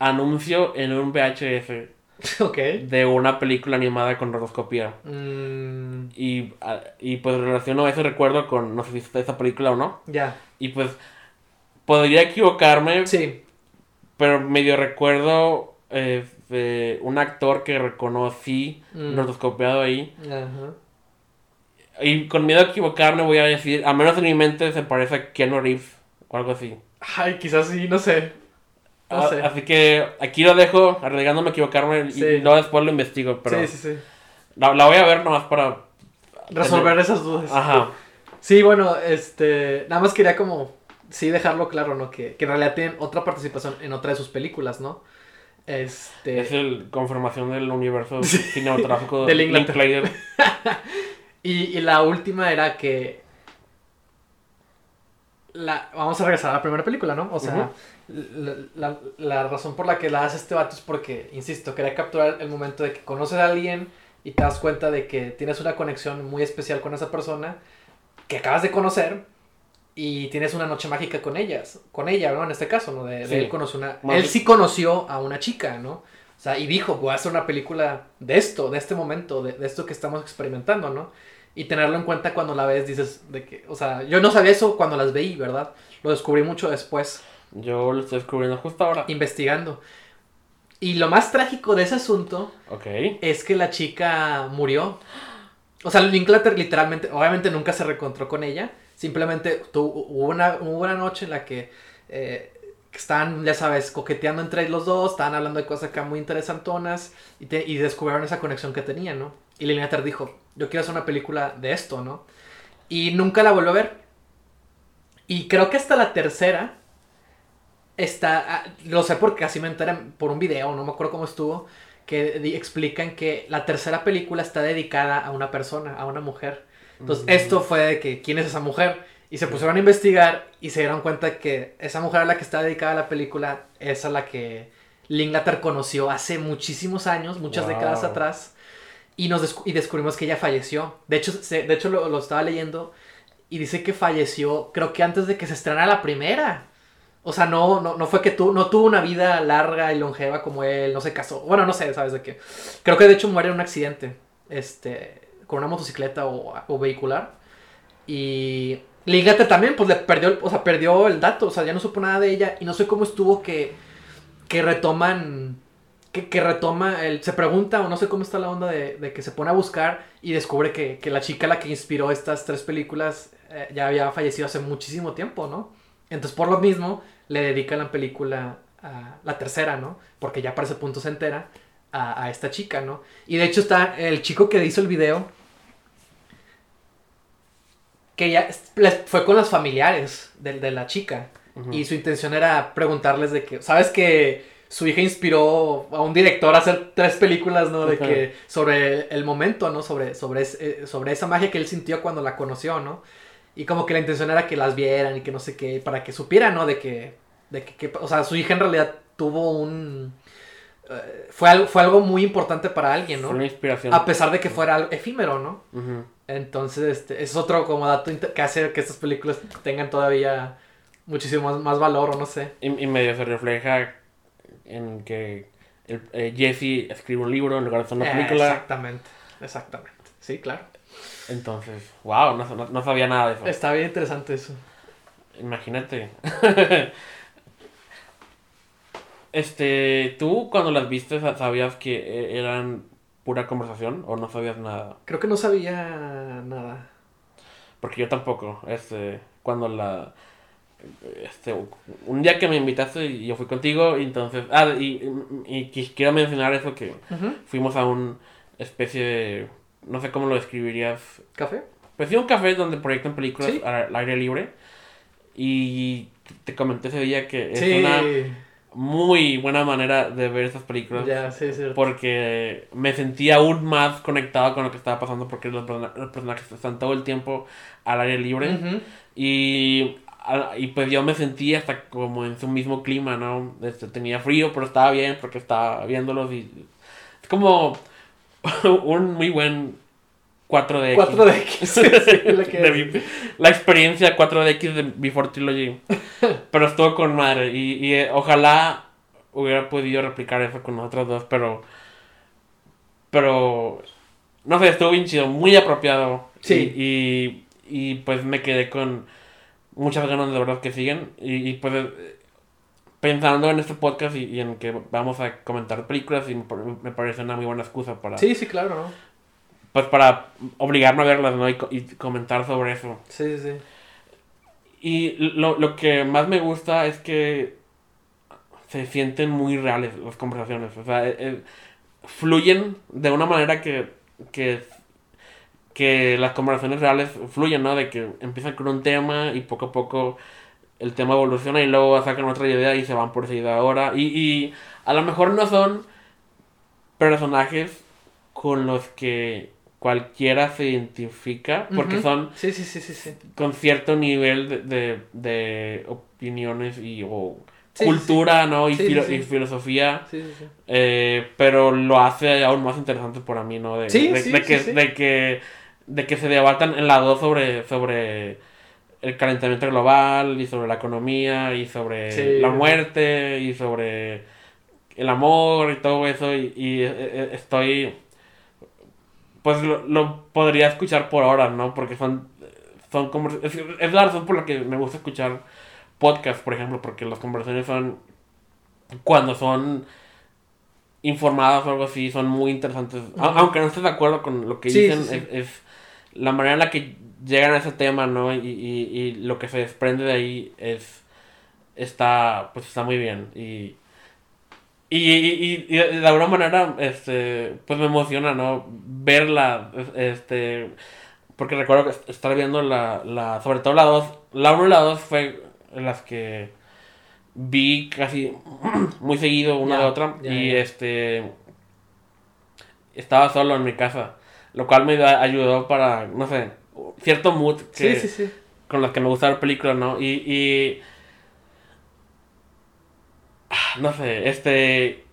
anuncio en un VHS. Ok. De una película animada con rotoscopía. Y pues relaciono ese recuerdo con... No sé si viste esa película o no. Ya. Y pues... Podría equivocarme. Sí. Pero medio recuerdo... de un actor que reconocí rotoscopiado ahí. Uh-huh. Y con miedo a equivocarme voy a decir, a menos en mi mente se parece a Keanu Reeves o algo así. Ay, quizás sí, no sé. Así que aquí lo dejo, arriesgándome a equivocarme, sí. Y luego después lo investigo, pero sí. La voy a ver nomás para resolver esas dudas. Ajá. Sí, bueno, nada más quería como sí dejarlo claro, ¿no? Que en realidad tienen otra participación en otra de sus películas, ¿no? Es el conformación del universo cinematográfico de Linklater. y la última era que vamos a regresar a la primera película, ¿no? O sea, uh-huh. la razón por la que la hace este vato es porque, insisto, quería capturar el momento de que conoces a alguien y te das cuenta de que tienes una conexión muy especial con esa persona que acabas de conocer y tienes una noche mágica con ellas, con ella, ¿no? En este caso, ¿no? De él conoció una... Él sí conoció a una chica, ¿no? O sea, y dijo, voy a hacer una película de esto, de este momento, de esto que estamos experimentando, ¿no? Y tenerlo en cuenta cuando la ves, dices, de que, o sea, yo no sabía eso cuando las veí, ¿verdad? Lo descubrí mucho después. Yo lo estoy descubriendo justo ahora. Investigando. Y lo más trágico de ese asunto es que la chica murió. O sea, Linklater literalmente, obviamente nunca se reencontró con ella. Simplemente hubo una noche en la que estaban, ya sabes, coqueteando entre los dos, estaban hablando de cosas acá muy interesantonas y descubrieron esa conexión que tenían, ¿no? Y Linklater dijo, yo quiero hacer una película de esto, ¿no? Y nunca la volvió a ver. Y creo que hasta la tercera, lo sé porque así me enteré por un video, no me acuerdo cómo estuvo, que explican que la tercera película está dedicada a una persona, a una mujer. Entonces, esto fue de que, ¿quién es esa mujer? Y se pusieron a investigar y se dieron cuenta que esa mujer a la que está dedicada la película es a la que Linklater conoció hace muchísimos años, muchas décadas atrás, y descubrimos que ella falleció. De hecho lo estaba leyendo y dice que falleció, creo que antes de que se estrenara la primera. O sea, no fue que no tuvo una vida larga y longeva como él, no se casó. Bueno, no sé, ¿sabes de qué? Creo que de hecho muere en un accidente, con una motocicleta o vehicular. Y Linklater también, pues perdió el dato, o sea, ya no supo nada de ella. Y no sé cómo estuvo se pregunta, o no sé cómo está la onda de que se pone a buscar y descubre que la chica a la que inspiró estas tres películas ya había fallecido hace muchísimo tiempo, ¿no? Entonces, por lo mismo, le dedican la película, a la tercera, ¿no? Porque ya para ese punto se entera a esta chica, ¿no? Y de hecho está el chico que hizo el video, que ya fue con los familiares de la chica. Uh-huh. Y su intención era preguntarles de que, ¿sabes que su hija inspiró a un director a hacer tres películas, ¿no? De que sobre el momento, ¿no? Sobre esa magia que él sintió cuando la conoció, ¿no? Y como que la intención era que las vieran y que no sé qué, para que supieran, ¿no? De que o sea, su hija en realidad tuvo fue algo muy importante para alguien, ¿no? Fue una inspiración. A pesar de que fuera algo efímero, ¿no? Uh-huh. Entonces, es otro como dato que hace que estas películas tengan todavía muchísimo más valor, o no sé. Y medio se refleja en que Jesse escribe un libro en lugar de hacer una película. Exactamente. Sí, claro. Entonces, wow, no sabía nada de eso. Está bien interesante eso. Imagínate. ¿Tú cuando las viste sabías que eran pura conversación o no sabías nada? Creo que no sabía nada. Porque yo tampoco, cuando la... un día que me invitaste y yo fui contigo, y entonces... y quiero mencionar eso que fuimos a una especie de... No sé cómo lo describirías. ¿Café? Pues sí, un café donde proyectan películas al aire libre. Y te comenté ese día que es una muy buena manera de ver esas películas. Ya, sí, cierto. Porque me sentía aún más conectado con lo que estaba pasando porque los personajes están todo el tiempo al aire libre. Uh-huh. Y pues yo me sentía hasta como en su mismo clima, ¿no? Tenía frío, pero estaba bien porque estaba viéndolos y... Es como... un muy buen 4DX. 4DX, sí, la experiencia 4DX de Before Trilogy. Pero estuvo con madre. Y ojalá hubiera podido replicar eso con nosotros dos. Pero no sé, estuvo bien chido, muy apropiado. Sí. Y pues me quedé con muchas ganas de verdad que siguen. Y pues pensando en este podcast y en que vamos a comentar películas, y me parece una muy buena excusa para... Sí, claro, ¿no? Pues para obligarme a verlas, ¿no? Y comentar sobre eso. Sí. Y lo que más me gusta es que se sienten muy reales las conversaciones. O sea, fluyen de una manera que las conversaciones reales fluyen, ¿no? De que empiezan con un tema y poco a poco... el tema evoluciona y luego sacan otra idea y se van por esa idea ahora. Y a lo mejor no son personajes con los que cualquiera se identifica. Porque son con cierto nivel de opiniones y cultura, ¿no? Y filosofía. Sí. Pero lo hace aún más interesante para mí, ¿no? De que se debatan en la dos sobre el calentamiento global, y sobre la economía, y sobre la muerte, y sobre el amor, y todo eso, y estoy... Pues lo podría escuchar por horas, ¿no? Porque son como... Es la razón por la que me gusta escuchar podcasts, por ejemplo, porque las conversaciones son... Cuando son informadas o algo así, son muy interesantes. Uh-huh. Aunque no estés de acuerdo con lo que dicen, sí. Es la manera en la que llegan a ese tema, ¿no? Y lo que se desprende de ahí está muy bien. Y de alguna manera, pues me emociona, ¿no? Verla, porque recuerdo que estar viendo sobre todo la 2, la 1 y la 2 fue en las que vi casi muy seguido una de otra, estaba solo en mi casa, lo cual me ayudó para, no sé, cierto mood que, con los que me gusta ver películas, ¿no? Y no sé,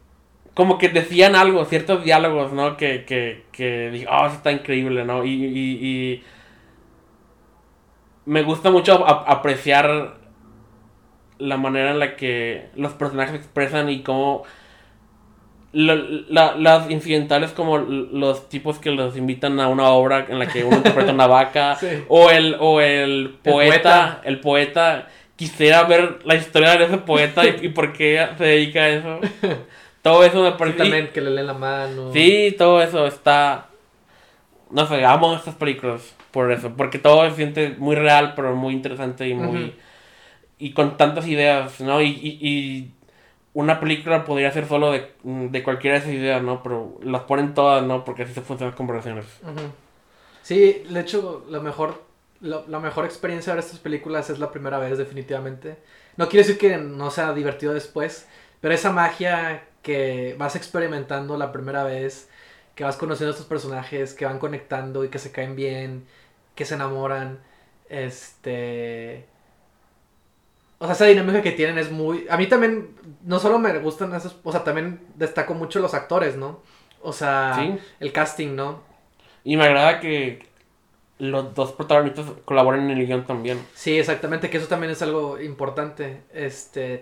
como que decían algo, ciertos diálogos, ¿no? Que dije, oh, eso está increíble, ¿no? Y me gusta mucho apreciar la manera en la que los personajes expresan y cómo las incidentales, como los tipos que los invitan a una obra en la que uno interpreta una vaca, o el poeta. Quisiera ver la historia de ese poeta y por qué se dedica a eso. Todo eso me parece... Sí, también, que le leen la mano. Sí, todo eso está... No sé, amo estas películas por eso. Porque todo se siente muy real, pero muy interesante y muy... Uh-huh. Y con tantas ideas, ¿no? Y una película podría ser solo de cualquiera de esas ideas, ¿no? Pero las ponen todas, ¿no? Porque así se funcionan las conversaciones. Uh-huh. Sí, de hecho, la mejor experiencia de ver estas películas es la primera vez, definitivamente. No quiero decir que no sea divertido después, pero esa magia que vas experimentando la primera vez, que vas conociendo a estos personajes, que van conectando y que se caen bien, que se enamoran, O sea, esa dinámica que tienen es muy... A mí también, no solo me gustan esos... O sea, también destaco mucho los actores, ¿no? O sea, el casting, ¿no? Y me agrada que... los dos protagonistas colaboran en el guión también. Sí, exactamente, que eso también es algo importante.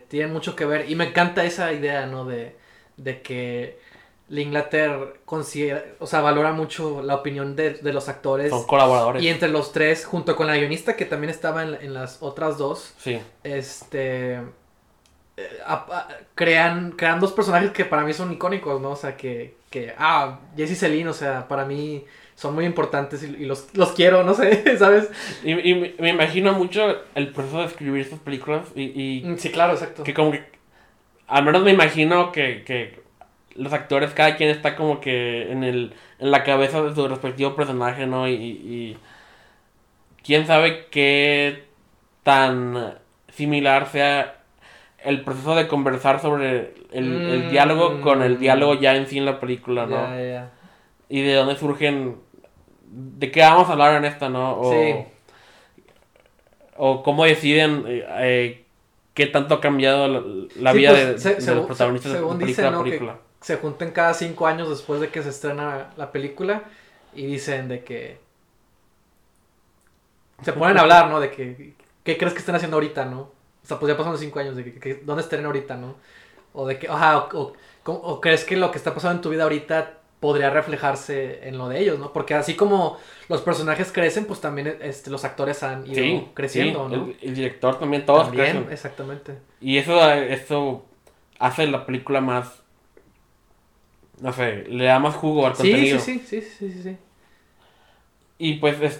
Tienen mucho que ver. Y me encanta esa idea, ¿no? De que Linklater considera... O sea, valora mucho la opinión de los actores. Son colaboradores. Y entre los tres, junto con la guionista, que también estaba en las otras dos. Sí. Crean dos personajes que para mí son icónicos, ¿no? O sea, que Jesse y Celine, o sea, para mí... son muy importantes y los quiero, no sé, ¿sabes? Y me imagino mucho el proceso de escribir estas películas y... Sí, claro, exacto. Que como que... Al menos me imagino que los actores, cada quien está como que en la cabeza de su respectivo personaje, ¿no? Y quién sabe qué tan similar sea el proceso de conversar sobre el diálogo con el diálogo ya en sí en la película, ¿no? Ya. Y de dónde surgen... ¿De qué vamos a hablar en esta, no? O cómo deciden qué tanto ha cambiado la vida de los protagonistas según de película dicen, ¿no? A película. Que se junten cada 5 años después de que se estrena la película y dicen de que... Se ponen a hablar, ¿no? De que... ¿Qué crees que estén haciendo ahorita, no? O sea, pues ya pasaron 5 años. De que ¿dónde estén ahorita, no? O de que... O crees que lo que está pasando en tu vida ahorita... podría reflejarse en lo de ellos, ¿no? Porque así como los personajes crecen, pues también los actores han ido creciendo, ¿no? El director también, todos crecen. Exactamente. Y eso hace la película más... No sé, le da más jugo al contenido. Sí. Y pues,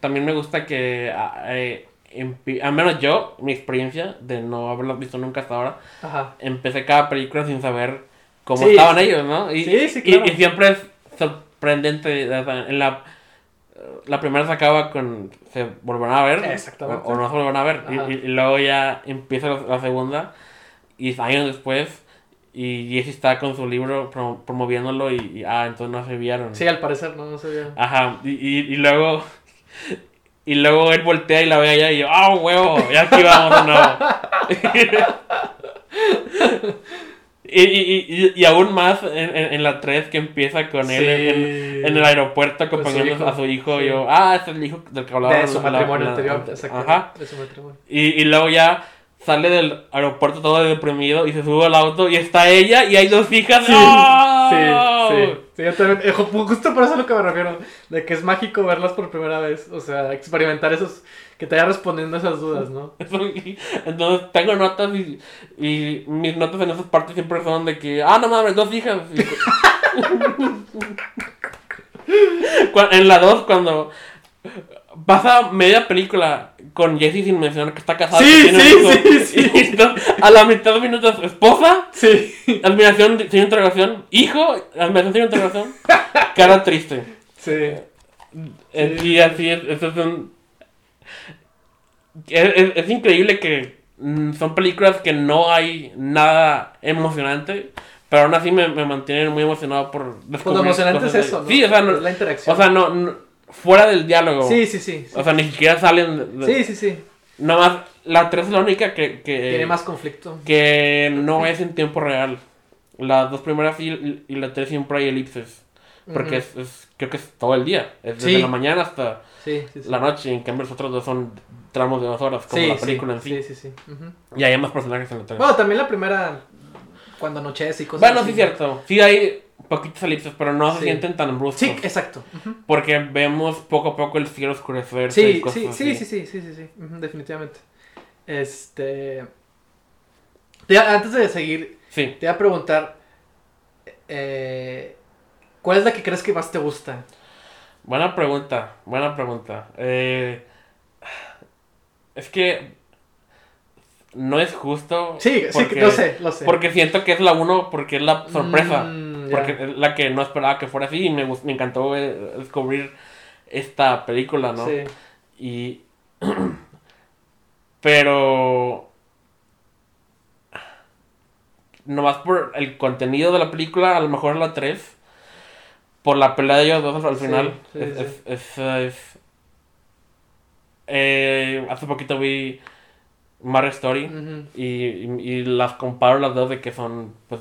también me gusta que... al menos yo, mi experiencia de no haberlo visto nunca hasta ahora, empecé cada película sin saber... como estaban ellos, ¿no? Claro. Y siempre es sorprendente. En la primera se acaba con... ¿Se volverán a ver? Exactamente. O no se volverán a ver. Y luego ya empieza la segunda. Y años después... Y Jesse está con su libro promoviéndolo. Y entonces no se vieron. Sí, al parecer no se vieron. Ajá. Y luego... Y luego él voltea y la ve allá. Y yo, ¡ah, huevo! Ya aquí vamos de nuevo. Y aún más en la 3 que empieza con él en el aeropuerto acompañando a su hijo. Sí. Yo, este es el hijo del que hablaba. De su matrimonio anterior. Ajá. De su matrimonio. Y luego ya sale del aeropuerto todo deprimido y se sube al auto y está ella y hay dos hijas. Sí, ¡oh! sí. Yo también, justo por eso es lo que me refiero. De que es mágico verlas por primera vez. O sea, experimentar esos... Que te vaya respondiendo esas dudas, ¿no? Entonces tengo notas y mis notas en esas partes siempre son de que... ¡Ah, no mames! ¡Dos hijas! En la 2, cuando... Pasa media película con Jesse sin mencionar que está casado. Sí, que sí. A la mitad de minutos, esposa. Sí. Admiración sin interrogación. Hijo, admiración sin interrogación. Cara triste. Sí. Y así es. Es increíble que son películas que no hay nada emocionante. Pero aún así me mantienen muy emocionado por descubrir. Lo emocionante es eso, ¿no? Sí, o sea, no, la interacción. O sea, no fuera del diálogo. Sí. O sea, ni siquiera salen... Sí. Nada más, la 3 es la única que... Tiene más conflicto. Que no es en tiempo real. Las dos primeras y la 3 siempre hay elipses. Porque creo que es todo el día. Es desde la mañana hasta la noche. En cambio, los otros dos son tramos de 2 horas, como la película en sí. Sí. Y hay más personajes en la 3. Bueno, también la primera, cuando anochece y cosas así. Bueno, sí es cierto. Sí hay... poquitos elipses, pero no se sienten tan bruscos. Sí, exacto. Porque vemos poco a poco el cielo oscurecerse y cosas así. Sí. Definitivamente. Antes de seguir, te voy a preguntar, ¿cuál es la que crees que más te gusta? Buena pregunta. Es que... no es justo. Sí, lo sé. Porque siento que es la 1, porque es la sorpresa. Porque es la que no esperaba que fuera así. Y me encantó descubrir esta película, ¿no? Sí. Pero... nomás por el contenido de la película, a lo mejor es la 3. Por la pelea de ellos dos al final. Hace poquito vi... Marriage Story y las comparo las dos de que son pues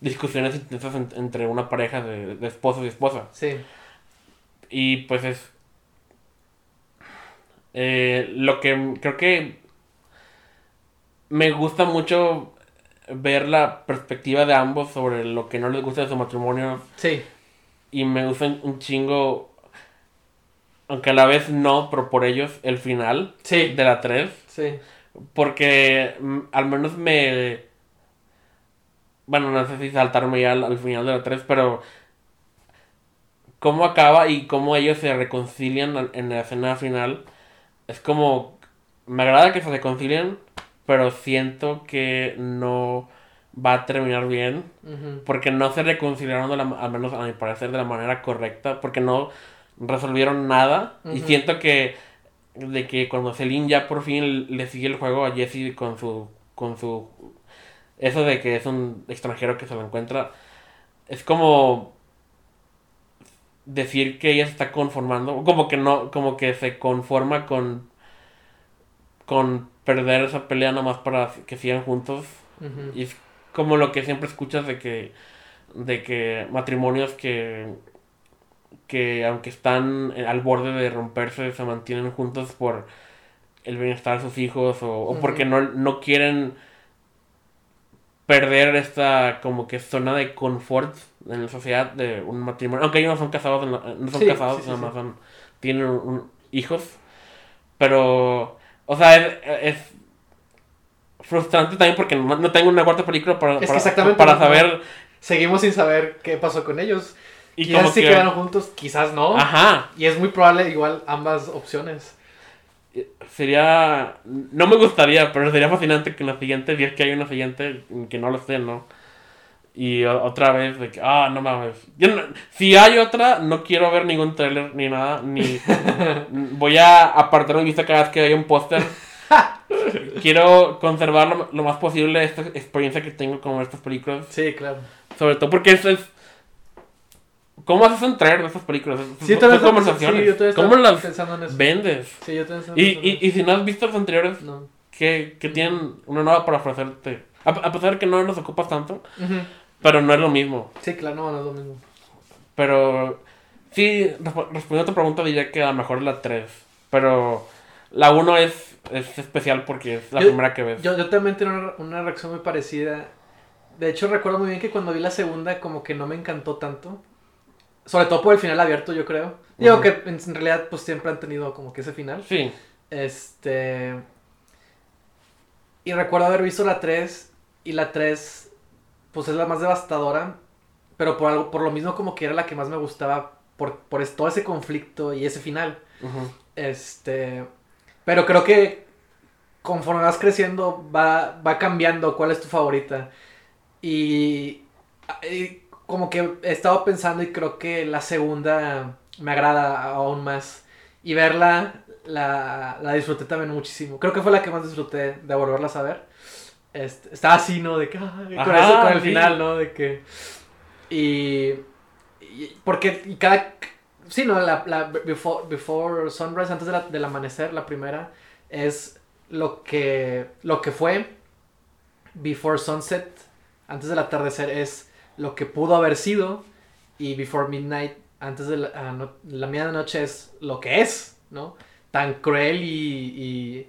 discusiones intensas entre una pareja de esposo y esposa. Sí. Y pues es lo que creo que me gusta mucho ver la perspectiva de ambos sobre lo que no les gusta de su matrimonio. Sí. Y me gusta un chingo, aunque a la vez no, pero por ellos el final de la 3. Sí. Porque al menos me... Bueno, no sé si saltarme ya al final de la 3, pero... cómo acaba y cómo ellos se reconcilian en la escena final. Es como... me agrada que se reconcilien, pero siento que no va a terminar bien. Porque no se reconciliaron, al menos a mi parecer, de la manera correcta. Porque no resolvieron nada. Y siento que... de que cuando Celine ya por fin le sigue el juego a Jesse con su eso de que es un extranjero que se lo encuentra, es como decir que ella se está conformando, como que no, como que se conforma con perder esa pelea nomás para que sigan juntos. Y es como lo que siempre escuchas de que matrimonios que aunque están al borde de romperse, se mantienen juntos por el bienestar de sus hijos o porque no quieren perder esta como que zona de confort en la sociedad de un matrimonio. Aunque ellos no son casados, nada más tienen hijos. Pero, o sea, es frustrante también porque no tengo una cuarta película para saber. Seguimos sin saber qué pasó con ellos. Y quizás sí quedaron juntos, quizás no. Ajá. Y es muy probable igual ambas opciones. Sería... no me gustaría, pero sería fascinante que en la siguiente, si es que hay una siguiente, que no lo esté, ¿no? Y otra vez de que... no mames. Yo no... si hay otra, no quiero ver ningún trailer ni nada, ni... voy a apartar de vista cada vez que haya un póster. Quiero conservar lo más posible esta experiencia que tengo con estas películas. Sí, claro. Sobre todo porque esto es... ¿cómo haces un trailer de esas películas? Sí, son conversaciones. ¿Cómo las vendes? Sí, yo también estaba pensando en eso. Y si no has visto los anteriores, no. Que tienen una nueva para ofrecerte. A pesar de que no nos ocupas tanto. Uh-huh. Pero no es lo mismo. Sí, claro, no es lo mismo. Pero sí, respondiendo a tu pregunta, diría que a lo mejor es la 3. Pero la 1 es especial porque es la primera que ves. Yo también tengo una reacción muy parecida. De hecho, recuerdo muy bien que cuando vi la segunda, como que no me encantó tanto. Sobre todo por el final abierto, yo creo. Digo, uh-huh, que en realidad pues siempre han tenido como que ese final. Sí. Y recuerdo haber visto la 3. Y la 3, pues es la más devastadora. Pero por lo mismo como que era la que más me gustaba. Por todo ese conflicto y ese final. Uh-huh. Pero creo que conforme vas creciendo va cambiando cuál es tu favorita. Y como que he estado pensando y creo que la segunda me agrada aún más. Y verla, la disfruté también muchísimo. Creo que fue la que más disfruté de volverlas a ver. Estaba así, ¿no? De que... Ajá, con eso, con el final, ¿no? De que... Porque cada... Sí, ¿no? La Before Sunrise, antes del amanecer, la primera, es lo que fue. Before Sunset, antes del atardecer, es lo que pudo haber sido. Y Before Midnight, antes de la medianoche, es lo que es, ¿no? Tan cruel y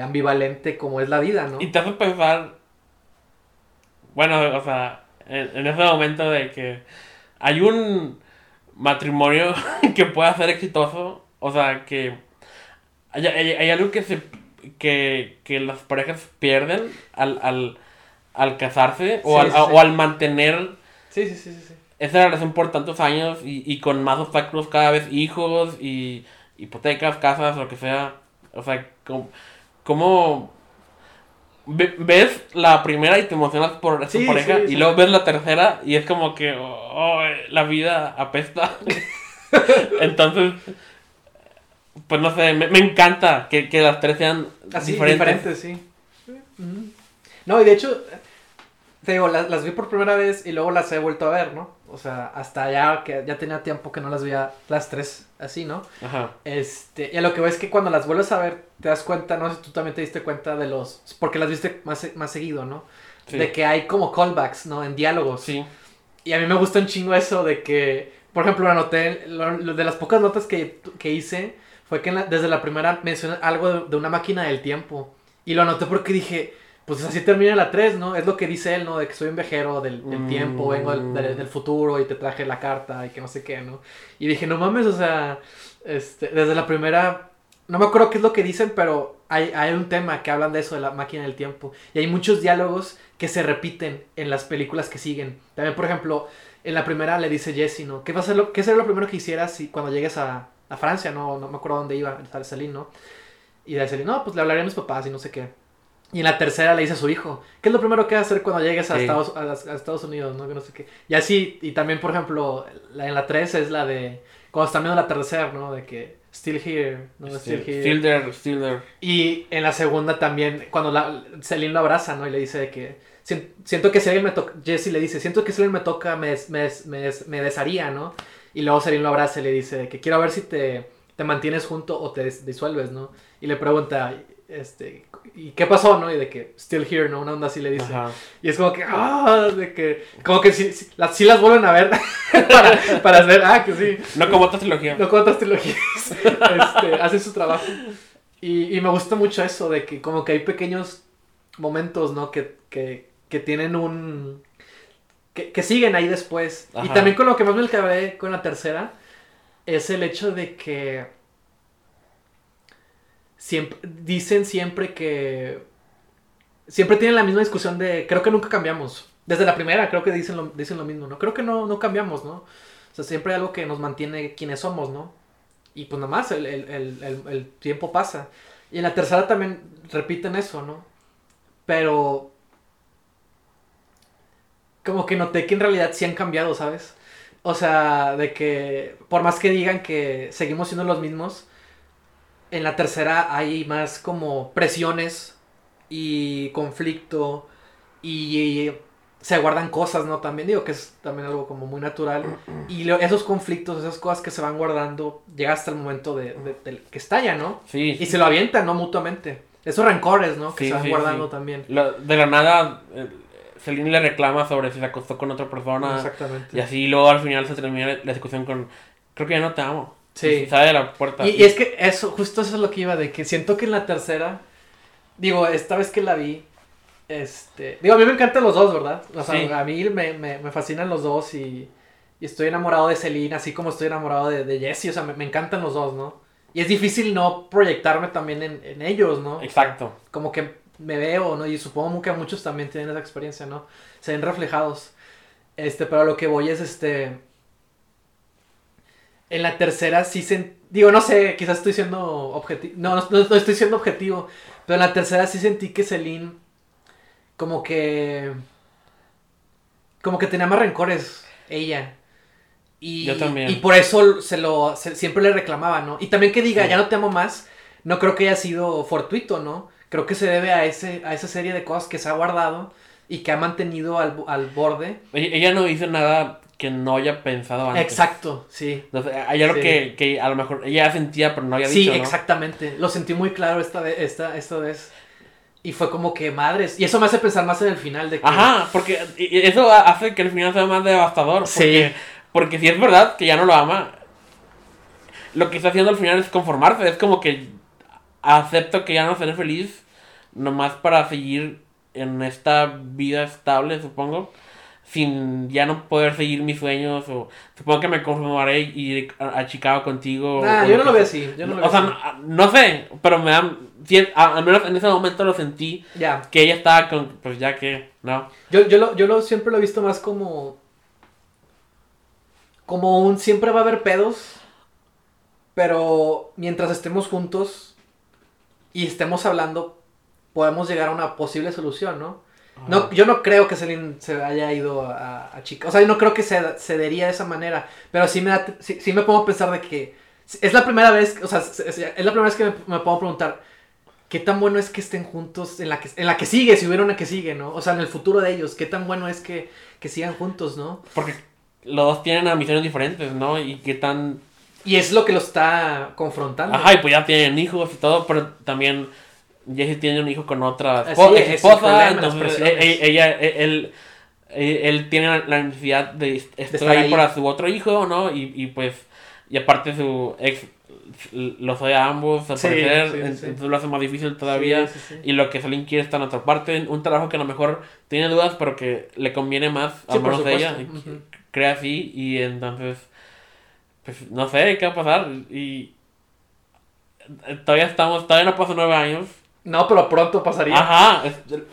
ambivalente como es la vida, ¿no? Y te hace pensar... Bueno, o sea, en ese momento de que hay un matrimonio que pueda ser exitoso, o sea, que hay algo que las parejas pierden al casarse, o, sí, o al mantener esa relación por tantos años y con más obstáculos cada vez, hijos y hipotecas, casas, lo que sea. O sea, como ves la primera y te emocionas por esa pareja, y luego ves la tercera y es como que la vida apesta. Entonces, pues no sé, me encanta que las tres sean así diferentes. Mm-hmm. No, y de hecho, te digo, las vi por primera vez y luego las he vuelto a ver, ¿no? O sea, hasta allá, que ya tenía tiempo que no las veía las tres así, ¿no? Ajá. Y a lo que ves es que cuando las vuelves a ver, te das cuenta, no sé si tú también te diste cuenta de los... Porque las viste más seguido, ¿no? Sí. De que hay como callbacks, ¿no? En diálogos. Sí. Y a mí me gusta un chingo eso de que... Por ejemplo, anoté... Lo de las pocas notas que hice fue que desde la primera mencioné algo de una máquina del tiempo. Y lo anoté porque dije... Pues así termina la 3, ¿no? Es lo que dice él, ¿no? De que soy un viajero del tiempo, vengo del futuro y te traje la carta y que no sé qué, ¿no? Y dije, no mames, o sea, desde la primera... No me acuerdo qué es lo que dicen, pero hay un tema que hablan de eso, de la máquina del tiempo. Y hay muchos diálogos que se repiten en las películas que siguen. También, por ejemplo, en la primera le dice Jesse, ¿no? ¿Qué sería lo primero que hicieras si cuando llegues a Francia, ¿no? No me acuerdo dónde iba, a Celine, ¿no? Y de Celine, no, pues le hablaré a mis papás y no sé qué. Y en la tercera le dice a su hijo, ¿qué es lo primero que vas a hacer cuando llegues a Estados Unidos? ¿No? Que no sé qué. Y así, y también, por ejemplo, en la 3 es la de, cuando está viendo el atardecer, ¿no? De que, still here, ¿no? Still here. Still there. Y en la segunda también, cuando Celine lo abraza, ¿no? Y le dice de que, siento que si alguien me toca, Jesse le dice, siento que si alguien me toca, me desharía, ¿no? Y luego Celine lo abraza y le dice de que, quiero ver si te mantienes junto o te disuelves, ¿no? Y le pregunta... ¿y qué pasó, no? Y de que, still here, ¿no? Una onda así le dice. Ajá. Y es como que, de que... Como que sí las vuelven a ver para hacer, que sí. No como otras trilogías. Hacen su trabajo. Y me gusta mucho eso, de que como que hay pequeños momentos, ¿no? Que tienen un... Que siguen ahí después. Ajá. Y también con lo que más me acabé con la tercera, es el hecho de que... Dicen siempre que... Siempre tienen la misma discusión de... Creo que nunca cambiamos. Desde la primera creo que dicen lo mismo, ¿no? Creo que no cambiamos, ¿no? O sea, siempre hay algo que nos mantiene quienes somos, ¿no? Y pues nada más, el tiempo pasa. Y en la tercera también repiten eso, ¿no? Pero... Como que noté que en realidad sí han cambiado, ¿sabes? O sea, de que... Por más que digan que seguimos siendo los mismos... En la tercera hay más como presiones y conflicto y se guardan cosas, ¿no? También digo que es también algo como muy natural. Y esos conflictos, esas cosas que se van guardando, llega hasta el momento de que estalla, ¿no? Sí. Y se lo avientan, ¿no? Mutuamente. Esos rencores, ¿no? Que sí, se van guardando también. De la nada, Celine le reclama sobre si se acostó con otra persona. Exactamente. Y así luego al final se termina la discusión con... Creo que ya no te amo. Sí. Y sale de la puerta. Y es que eso, justo eso es lo que iba, de que siento que en la tercera... Digo, esta vez que la vi... Digo, a mí me encantan los dos, ¿verdad? O sea, sí. A mí me fascinan los dos y estoy enamorado de Celine, así como estoy enamorado de Jesse. O sea, me encantan los dos, ¿no? Y es difícil no proyectarme también en ellos, ¿no? Exacto. O sea, como que me veo, ¿no? Y supongo que muchos también tienen esa experiencia, ¿no? Se ven reflejados. Pero lo que voy es, en la tercera sí digo, no sé, quizás estoy siendo objetivo. No estoy siendo objetivo. Pero en la tercera sí sentí que Celine... Como que tenía más rencores ella. Y, yo también. Y por eso siempre le reclamaba, ¿no? Y también que diga, sí, ya no te amo más, no creo que haya sido fortuito, ¿no? Creo que se debe a esa serie de cosas que se ha guardado y que ha mantenido al borde. Ella no hizo nada que no haya pensado antes. Exacto, sí. Entonces, ella lo que a lo mejor ella sentía, pero no había dicho, ¿no? Sí, exactamente. Lo sentí muy claro esta vez. Y fue como que madres. Y eso me hace pensar más en el final. De que... Ajá, porque eso hace que el final sea más devastador. Porque, sí. Porque si es verdad que ya no lo ama, lo que está haciendo al final es conformarse. Es como que acepto que ya no seré feliz, nomás para seguir en esta vida estable, supongo. Sin ya no poder seguir mis sueños. O supongo que me conformaré y iré a Chicago contigo. Nah, yo no lo veo así. O sea, no sé, pero me da... Sí, al menos en ese momento lo sentí, yeah, que ella estaba con, pues ya que, ¿no? Yo siempre lo he visto más como un siempre va a haber pedos, pero mientras estemos juntos y estemos hablando, podemos llegar a una posible solución, ¿no? Uh-huh. No, yo no creo que Celine se haya ido a Chicago, o sea, yo no creo que se cedería de esa manera, pero sí me pongo a pensar de que es la primera vez que me puedo preguntar, ¿qué tan bueno es que estén juntos en la que sigue, si hubiera una que sigue, ¿no? O sea, en el futuro de ellos, ¿qué tan bueno es que sigan juntos, ¿no? Porque los dos tienen ambiciones diferentes, ¿no? Y qué tan... Y es lo que lo está confrontando. Ajá, y pues ya tienen hijos y todo, pero también Jesse tiene un hijo con otra esposa, entonces él tiene la necesidad de estar ahí para su otro hijo, ¿no? Y pues, y aparte su ex... los odia a ambos, al parecer, entonces lo hace más difícil todavía. Y lo que Celine quiere está en otra parte, un trabajo que a lo mejor tiene dudas, pero que le conviene más, al menos a ella, uh-huh, crea así. Y entonces, pues no sé qué va a pasar. Y todavía no pasó 9 años. No, pero pronto pasaría. Ajá,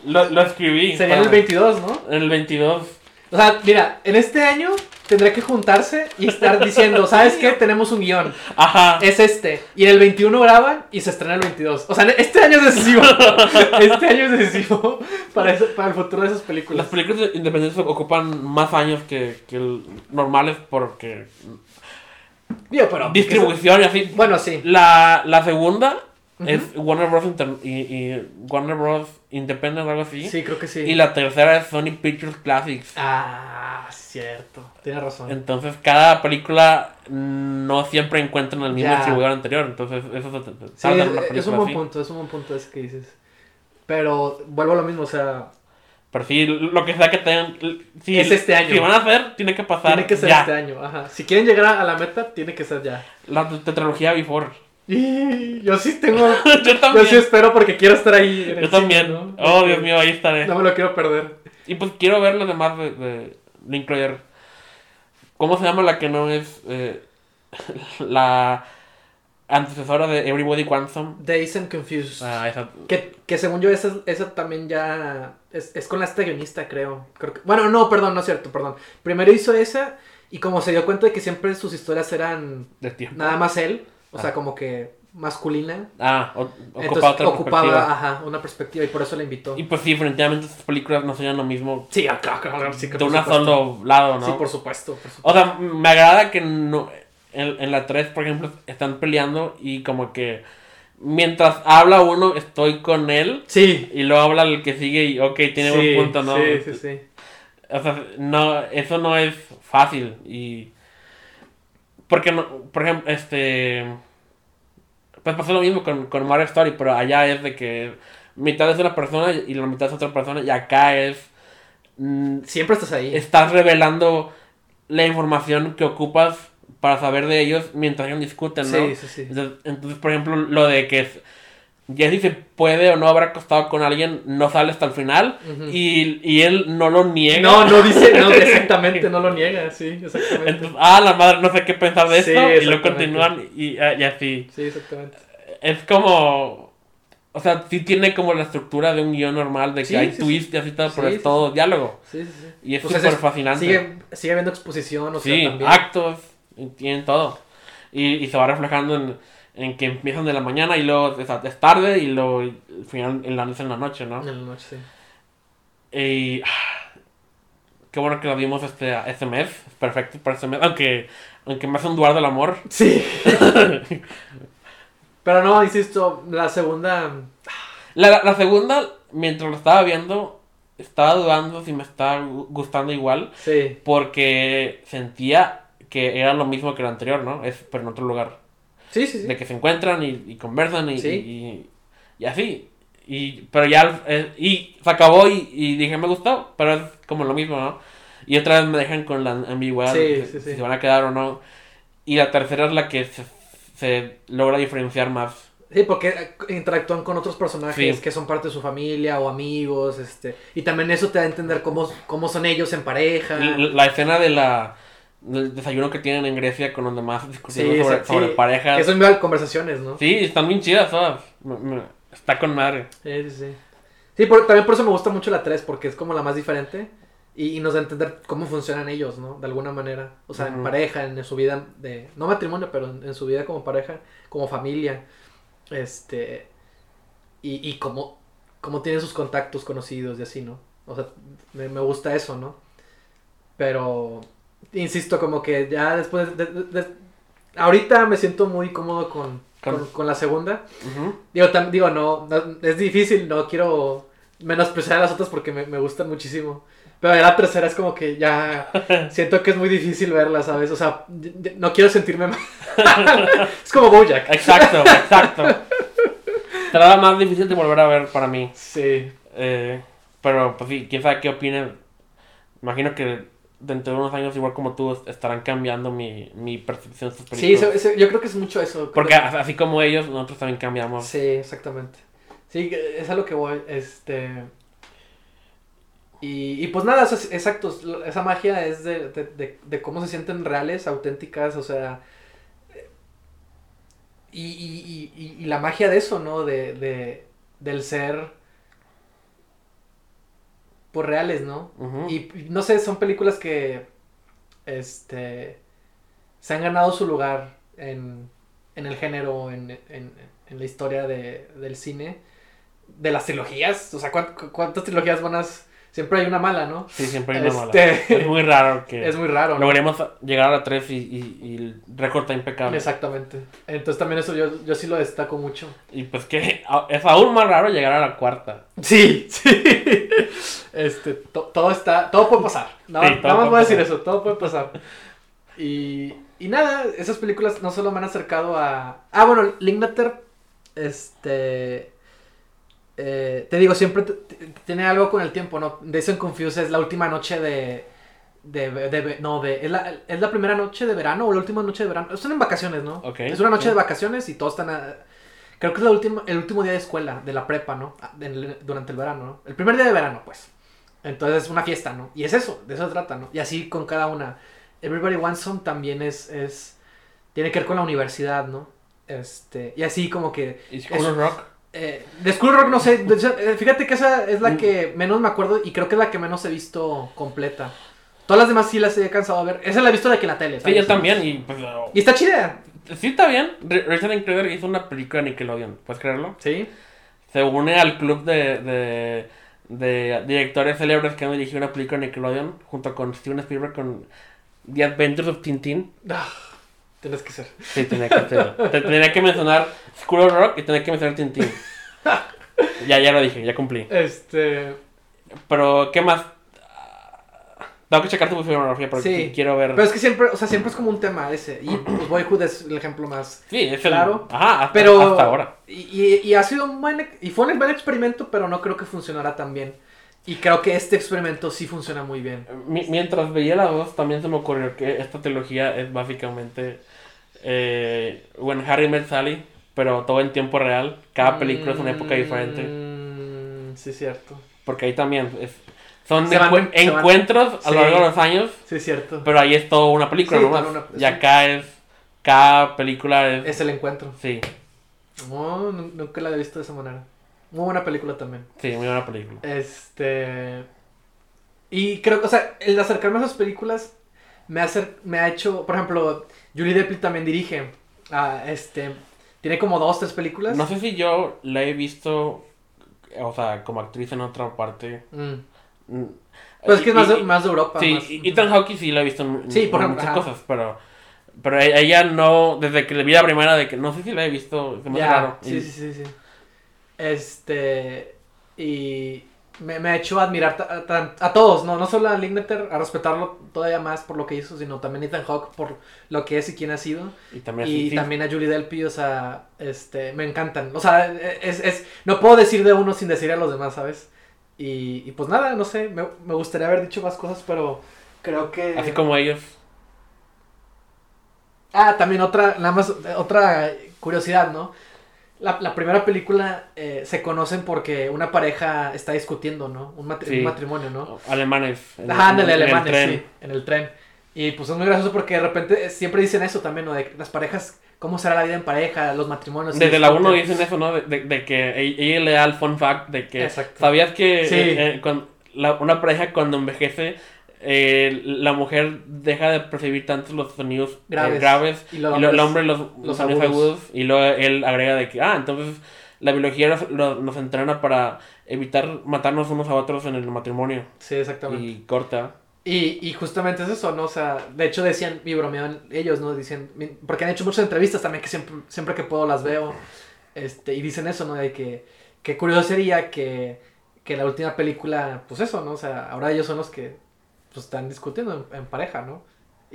lo escribí. Sería el 22, ¿no? El 22. O sea, mira, en este año tendré que juntarse y estar diciendo, ¿sabes qué? Tenemos un guión. Ajá. Es este. Y en el 21 graban y se estrena el 22. O sea, este año es decisivo. Este año es decisivo para el futuro de esas películas. Las películas independientes ocupan más años que normales porque... Yo, pero... Distribución y así. Bueno, sí. La segunda... Uh-huh. Es Warner Bros. Y Warner Bros. Independent o algo así. Sí, creo que sí. Y la tercera es Sony Pictures Classics. Ah, cierto. Tienes razón. Entonces, cada película no siempre encuentran el mismo distribuidor anterior. Entonces, eso sí, es un buen punto. Es un buen punto ese que dices. Pero vuelvo a lo mismo, o sea... Pero sí, lo que sea que tengan... Sí, es este año. Si van a hacer, tiene que pasar. Tiene que ser ya, este año, ajá. Si quieren llegar a la meta, tiene que ser ya. La tetralogía Before... Y yo sí tengo. Yo también. Yo sí espero porque quiero estar ahí. En yo el también. Cine, ¿no? Oh, Dios mío, ahí estaré. No me lo quiero perder. Y pues quiero ver los demás de Linklater. ¿Cómo se llama la que no es la antecesora de Everybody Wants Some? Dazed and Confused. Ah, esa. Que según yo, esa también ya. Es con la guionista, creo. Bueno, no, perdón, no es cierto, perdón. Primero hizo esa y como se dio cuenta de que siempre sus historias eran nada más él. O sea, como que masculina. Ah, ocupaba ajá, una perspectiva y por eso la invitó. Y pues sí, definitivamente estas películas no serían lo mismo. Sí, claro, sí, que de un solo lado, ¿no? Sí, por supuesto, por supuesto. O sea, me agrada que no, en la 3, por ejemplo, están peleando y como que mientras habla uno, estoy con él. Sí. Y luego habla el que sigue y, ok, tiene un punto, ¿no? Sí, sí, sí. O sea, no, eso no es fácil y... Porque, por ejemplo, Pues pasó lo mismo con Marriage Story, pero allá es de que mitad es una persona y la mitad es otra persona, y acá es... siempre estás ahí. Estás revelando la información que ocupas para saber de ellos mientras ellos discuten, ¿no? Sí, sí, sí. Entonces, por ejemplo, lo de que Jesse se puede o no habrá acostado con alguien no sale hasta el final, uh-huh. y él no lo niega. No dice, no, exactamente, no lo niega, sí, exactamente. Entonces, la madre, no sé qué pensar de esto, sí, y lo continúan y así. Sí, exactamente. Es como... O sea, sí tiene como la estructura de un guión normal, de que sí, hay twists y así todo, pero es todo diálogo. Sí, sí, sí. Y es súper fascinante. Sigue habiendo exposición, o sea, también. Sí, actos, tienen todo. Y se va reflejando en que empiezan de la mañana y luego es tarde y luego al final en la noche, ¿no? En la noche, sí. Y... qué bueno que lo vimos este mes. Perfecto para este mes. Aunque me hace un duar del amor. Sí. Pero no, insisto, la segunda... La segunda, mientras lo estaba viendo, estaba dudando si me estaba gustando igual. Sí. Porque sentía que era lo mismo que el anterior, ¿no? Es, pero en otro lugar. Sí, sí, sí. De que se encuentran y conversan y, ¿sí? y así. Pero ya... y se acabó y dije, me gustó, pero es como lo mismo, ¿no? Y otra vez me dejan con la ambigüedad. Sí, sí, sí. Si se van a quedar o no. Y la tercera es la que... se logra diferenciar más. Sí, porque interactúan con otros personajes que son parte de su familia o amigos, y también eso te da a entender cómo son ellos en pareja. La escena del desayuno que tienen en Grecia con los demás discutiendo sobre parejas. Eso es igual conversaciones, ¿no? Sí, están bien chidas todas. Está con madre. Sí, sí, sí. Sí, también por eso me gusta mucho la 3, porque es como la más diferente y nos da a entender cómo funcionan ellos, ¿no? De alguna manera, o sea, en pareja, en su vida de... no matrimonio, pero en su vida como pareja, como familia, y cómo tienen sus contactos conocidos y así, ¿no? O sea, me gusta eso, ¿no? Pero, insisto, como que ya después ahorita me siento muy cómodo con la segunda. Uh-huh. Digo, no, es difícil, no quiero menospreciar a las otras porque me gustan muchísimo. Pero la tercera es como que ya siento que es muy difícil verla, ¿sabes? O sea, no quiero sentirme mal. Es como BoJack. Exacto. Será más difícil de volver a ver para mí. Sí. Pero, pues sí, quién sabe qué opinen. Imagino que dentro de unos años, igual como tú, estarán cambiando mi percepción de sus películas. Sí, yo creo que es mucho eso. Porque así como ellos, nosotros también cambiamos. Sí, exactamente. Sí, es a lo que voy, Y pues nada, eso es, exacto, esa magia es de cómo se sienten reales, auténticas, o sea, y la magia de eso, ¿no? Del ser por reales, ¿no? Uh-huh. Y no sé, son películas que se han ganado su lugar en el género, en la historia del cine, de las trilogías, o sea, ¿cuántas trilogías buenas? Siempre hay una mala, ¿no? Sí, siempre hay una mala. Es muy raro que... Es muy raro, ¿no? Logremos llegar a la 3 y el récord está impecable. Exactamente. Entonces también eso yo sí lo destaco mucho. Y pues que es aún más raro llegar a la 4ª. Sí, sí. Todo puede pasar. Nada más voy a decir eso. Todo puede pasar. Y nada, esas películas no solo me han acercado a... bueno, Linklater, te digo, siempre tiene algo con el tiempo, ¿no? Dicen Confused es la última noche ¿es la primera noche de verano o la última noche de verano? Están en vacaciones, ¿no? Okay, es una noche de vacaciones y todos están... creo que es el último día de escuela, de la prepa, ¿no? Durante el verano, ¿no? El primer día de verano, pues. Entonces es una fiesta, ¿no? Y es eso, de eso se trata, ¿no? Y así con cada una. Everybody Wants Some también tiene que ver con la universidad, ¿no? Y así como que... ¿Y School of Rock? De School Rock no sé, fíjate que esa es la que menos me acuerdo y creo que es la que menos he visto completa. Todas las demás sí las he cansado de ver. Esa la he visto de aquí en la tele, ¿sabes? Sí, yo también. Y está chida. Sí, está bien. Richard Linklater hizo una película de Nickelodeon, ¿puedes creerlo? Sí. Se une al club de directores célebres que han dirigido una película de Nickelodeon junto con Steven Spielberg con The Adventures of Tintín. Tienes que ser. Sí, tenía que ser. Tenía que mencionar School of Rock y tenía que mencionar Tintín. Ya lo dije, ya cumplí. Pero, ¿qué más? Tengo que checar tu filmografía porque sí, quiero ver. Pero es que siempre, o sea, siempre es como un tema ese. Y pues Boyhood es el ejemplo más claro. Ajá, hasta ahora. Y ha sido un buen... Y fue un buen experimento, pero no creo que funcionara tan bien. Y creo que este experimento sí funciona muy bien. Mientras veía la 2, también se me ocurrió que esta trilogía es básicamente... When Harry Met Sally, pero todo en tiempo real. Cada película es una época diferente. Sí, cierto. Porque ahí también es... Son encuentros a lo largo de los años. Sí, cierto. Pero ahí es toda una película, sí, ¿no? Y acá es... Cada película es... Es el encuentro. Sí. Oh, nunca la he visto de esa manera. Muy buena película también. Sí, muy buena película. Y creo que, o sea, el acercarme a esas películas me ha hecho... Por ejemplo, Julie Delpy también dirige. Tiene como 2, 3 películas. No sé si yo la he visto, o sea, como actriz en otra parte... Pues es que es más de Europa. Sí, más... Ethan Hawke sí la he visto en, sí, por ejemplo, muchas cosas, pero ella no, desde que le vi la primera, de que no sé si la he visto, se me hace raro. Sí, sí. Y me ha hecho admirar a todos, no solo a Linklater, a respetarlo todavía más por lo que hizo, sino también a Ethan Hawke por lo que es y quién ha sido. Y también a Julie Delpy, o sea, me encantan. O sea, no puedo decir de uno sin decir a los demás, ¿sabes? Y pues nada, no sé, me gustaría haber dicho más cosas, pero creo que... Así como ellos. Ah, también otra curiosidad, ¿no? La primera película se conocen porque una pareja está discutiendo, ¿no? Un matrimonio, ¿no? Alemanes. En el tren. Y pues es muy gracioso porque de repente siempre dicen eso también, ¿no? De las parejas, ¿cómo será la vida en pareja? Los matrimonios. Desde la 1 dicen eso, ¿no? De que ella le da el fun fact de que... Exacto. ¿Sabías que una pareja cuando envejece, la mujer deja de percibir tanto los sonidos graves y el hombre los sonidos agudos? Y luego él agrega de que, entonces la biología nos entrena para evitar matarnos unos a otros en el matrimonio. Sí, exactamente. Y corta. Y justamente es eso, ¿no? O sea, de hecho decían, y bromeaban ellos, ¿no? Dicen, porque han hecho muchas entrevistas también que siempre que puedo las veo, y dicen eso, ¿no? De que curioso sería que la última película, pues eso, ¿no? O sea, ahora ellos son los que pues están discutiendo en pareja, ¿no?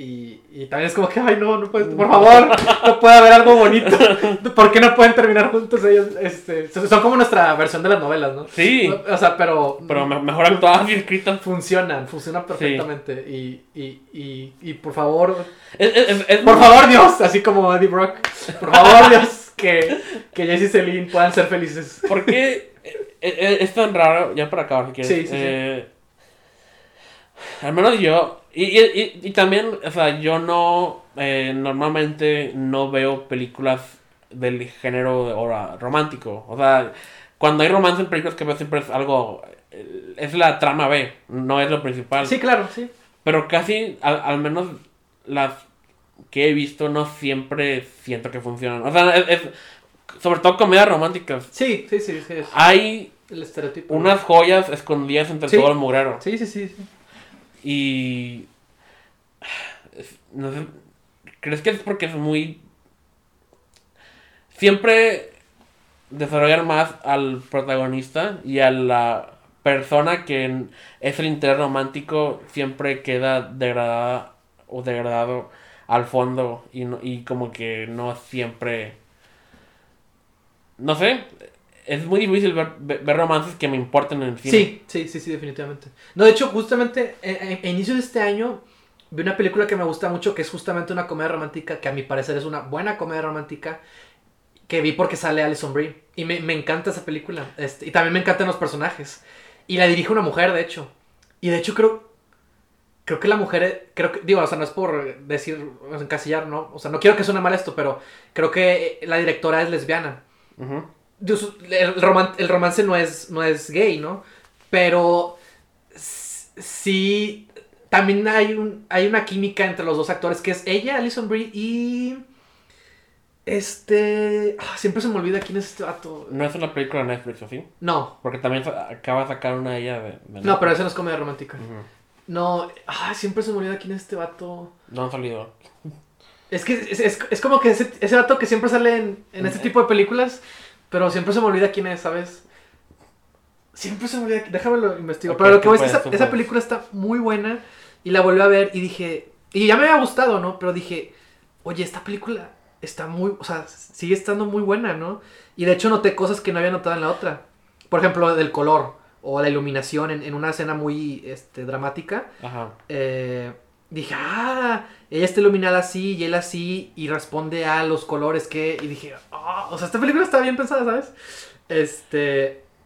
Y también es como que, ay, no puedes, por favor, no puede haber algo bonito. ¿Por qué no pueden terminar juntos ellos? Son como nuestra versión de las novelas, ¿no? Sí. O sea, pero mejor actuadas y escritas. Funcionan perfectamente. Sí. Y por favor... por favor, Dios, así como Eddie Brock. Por favor, Dios, que Jesse y Celine puedan ser felices. ¿Por qué es tan raro? Ya para acabar, si quieres. Sí. Al menos yo... Y también, o sea, yo no, normalmente no veo películas del género romántico. O sea, cuando hay romance en películas que veo siempre es algo, es la trama B, no es lo principal. Sí, claro, sí. Pero casi, al menos las que he visto, no siempre siento que funcionan. O sea, sobre todo comedias románticas. Sí. Hay el estereotipo, unas joyas escondidas entre todo el mugrero. Sí. Y no sé, ¿crees que es porque es muy... siempre desarrollar más al protagonista y a la persona que es el interés romántico siempre queda degradada o degradado al fondo y como que no siempre... No sé... Es muy difícil ver romances que me importen en el cine. Sí, definitivamente. No, de hecho, justamente a inicios de este año vi una película que me gusta mucho, que es justamente una comedia romántica, que a mi parecer es una buena comedia romántica, que vi porque sale Alison Brie. Y me encanta esa película. Y también me encantan los personajes. Y la dirige una mujer, de hecho. Y de hecho creo que la mujer, digo, o sea, no es por decir, encasillar, ¿no? O sea, no quiero que suene mal esto, pero creo que la directora es lesbiana. Ajá. Uh-huh. El romance no es gay, ¿no? Pero sí, también hay una química entre los dos actores, que es ella, Alison Brie, y... siempre se me olvida quién es este vato. ¿No es una película de Netflix, o sí? No. Porque también acaba de sacar una de ella de no, pero esa no es comedia romántica. Uh-huh. No, siempre se me olvida quién es este vato. No han salido. Es que es como que ese vato que siempre sale en este tipo de películas... Pero siempre se me olvida quién es, ¿sabes? Déjame lo investigo. Okay, pero lo que voy a decir, esa película está muy buena. Y la volví a ver y dije... Y ya me había gustado, ¿no? Pero dije, oye, esta película está muy... O sea, sigue estando muy buena, ¿no? Y de hecho noté cosas que no había notado en la otra. Por ejemplo, del color o la iluminación en una escena muy dramática. Ajá. Dije, ah, ella está iluminada así y él así y responde a los colores que... Y dije, oh, o sea, esta película está bien pensada, ¿sabes?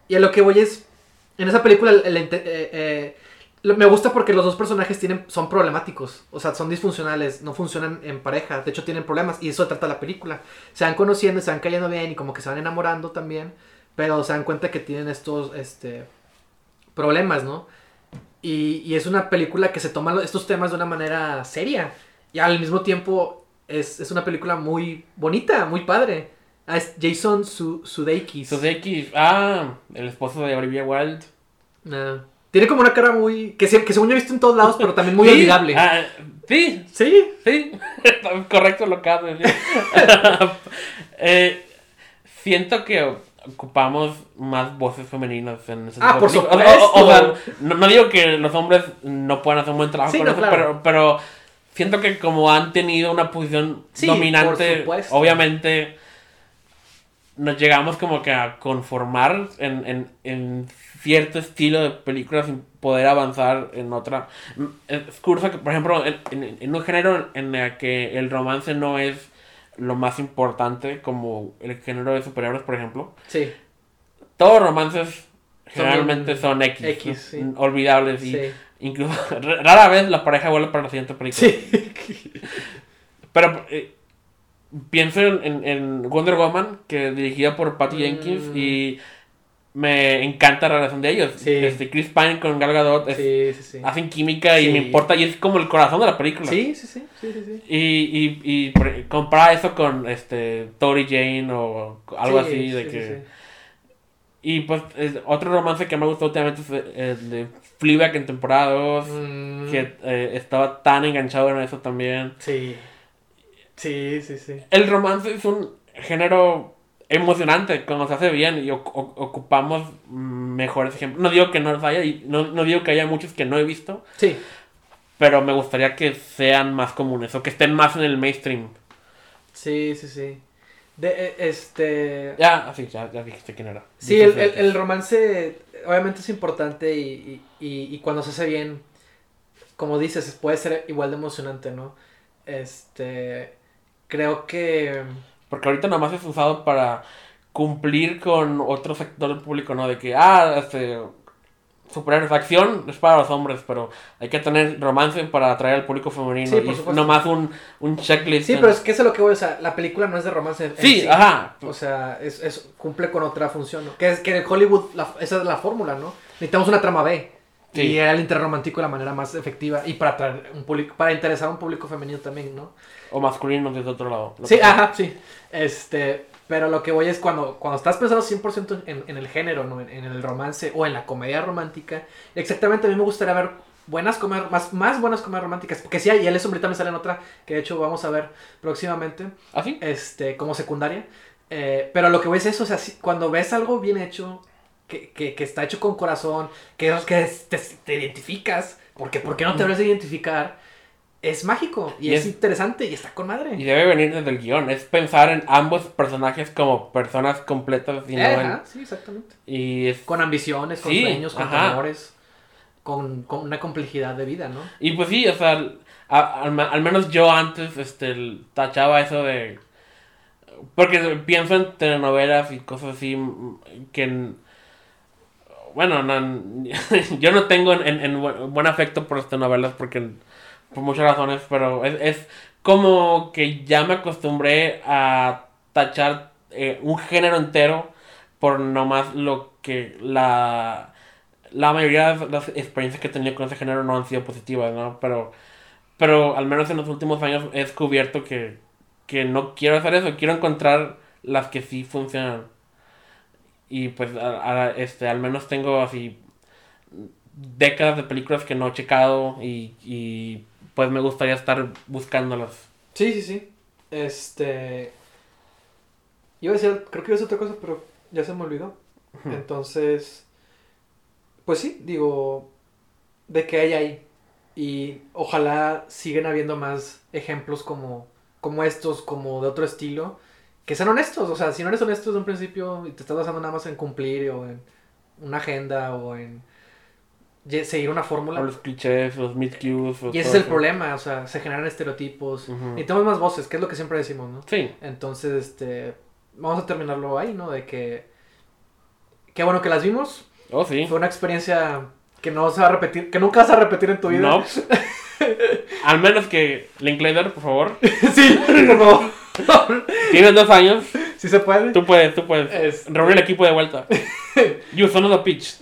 Y a lo que voy es... En esa película... me gusta porque los dos personajes son problemáticos. O sea, son disfuncionales. No funcionan en pareja. De hecho, tienen problemas. Y eso trata la película. Se van conociendo, se van cayendo bien. Y como que se van enamorando también. Pero se dan cuenta que tienen estos problemas, ¿no? Y es una película que se toma estos temas de una manera seria. Y al mismo tiempo es una película muy bonita, muy padre. Es Jason Sudeikis. Sudeikis. Ah, el esposo de Olivia Wilde. Tiene como una cara muy... Que según yo he visto en todos lados, pero también muy olvidable. Sí. ¿Sí? Sí. Correcto lo que has de decir. Siento que ocupamos más voces femeninas en ese tipo de películas. Por supuesto. O sea, no digo que los hombres no puedan hacer un buen trabajo con eso, claro. pero siento que como han tenido una posición dominante, obviamente nos llegamos como que a conformar en cierto estilo de película sin poder avanzar en otra. Es curioso que, por ejemplo, en un género en el que el romance no es lo más importante, como el género de superhéroes, por ejemplo. Sí. Todos romances generalmente son X, sí, olvidables, y incluso rara vez la pareja vuelve para la siguiente película. Sí. Pero... pienso en Wonder Woman, que es dirigida por Patty Jenkins, y me encanta la relación de ellos. Sí. Chris Pine con Gal Gadot hacen química y me importa, y es como el corazón de la película. Sí. Y compara eso con Tori Jane o algo así de que. Sí. Y pues otro romance que me gustó últimamente es el de Fleabag en temporada 2, que estaba tan enganchado en eso también. Sí. El romance es un género emocionante cuando se hace bien y ocupamos mejores ejemplos. No digo que no los haya, y no digo que haya muchos que no he visto. Sí. Pero me gustaría que sean más comunes o que estén más en el mainstream. Sí. Ya dijiste quién era. Sí, el romance obviamente es importante y cuando se hace bien, como dices, puede ser igual de emocionante, ¿no? Creo que... Porque ahorita nomás es usado para cumplir con otro sector del público, ¿no? De que, superhéroes, acción es para los hombres, pero hay que tener romance para atraer al público femenino. Sí, por supuesto. Es nomás un checklist. Sí, pero es que eso es lo que voy, o sea, la película no es de romance. Sí, ajá. O sea, es cumple con otra función, ¿no? Que es que en Hollywood esa es la fórmula, ¿no? Necesitamos una trama B. Sí. Y era el interromántico de la manera más efectiva. Y para interesar a un público femenino también, ¿no? O masculino desde otro lado. Pero lo que voy es cuando estás pensando 100% en el género, ¿no? En el romance o en la comedia romántica. Exactamente, a mí me gustaría ver buenas comedias, más buenas comedias románticas. Porque sí, y Alison Brie también sale en otra, que de hecho vamos a ver próximamente. ¿Ah, sí? Como secundaria. Pero lo que voy es eso, o sea, cuando ves algo bien hecho... Que está hecho con corazón, que te identificas, porque ¿por qué no te habrás de identificar? Es mágico y es interesante y está con madre. Y debe venir desde el guión, es pensar en ambos personajes como personas completas. Y sí, exactamente. Y es... Con ambiciones, con sueños, con amores, con una complejidad de vida, ¿no? Y pues sí, o sea, al menos yo antes tachaba eso de... Porque pienso en telenovelas y cosas así que... Bueno, no, yo no tengo en buen afecto por estas novelas por muchas razones, pero es como que ya me acostumbré a tachar un género entero por nomás lo que la mayoría de las experiencias que he tenido con ese género no han sido positivas, ¿no? Pero al menos en los últimos años he descubierto que no quiero hacer eso, quiero encontrar las que sí funcionan. Y pues al menos tengo así décadas de películas que no he checado y pues me gustaría estar buscándolas. Sí. Creo que iba a decir otra cosa, pero ya se me olvidó. Entonces, pues sí, digo, de que hay ahí. Y ojalá sigan habiendo más ejemplos como estos, como de otro estilo, que sean honestos. O sea, si no eres honesto desde un principio y te estás basando nada más en cumplir o en una agenda o en seguir una fórmula. O los clichés, los mid-cues. Y ese es el problema, o sea, se generan estereotipos. Uh-huh. Y tenemos más voces, que es lo que siempre decimos, ¿no? Sí. Entonces, vamos a terminarlo ahí, ¿no? De que... Qué bueno que las vimos. Oh, sí. Fue una experiencia que no se va a repetir, que nunca vas a repetir en tu vida. No. Al menos que Linklater, por favor. Sí, por favor. Tienes 2 años. Sí se puede. Tú puedes. Reúne el equipo de vuelta. You son the pitch.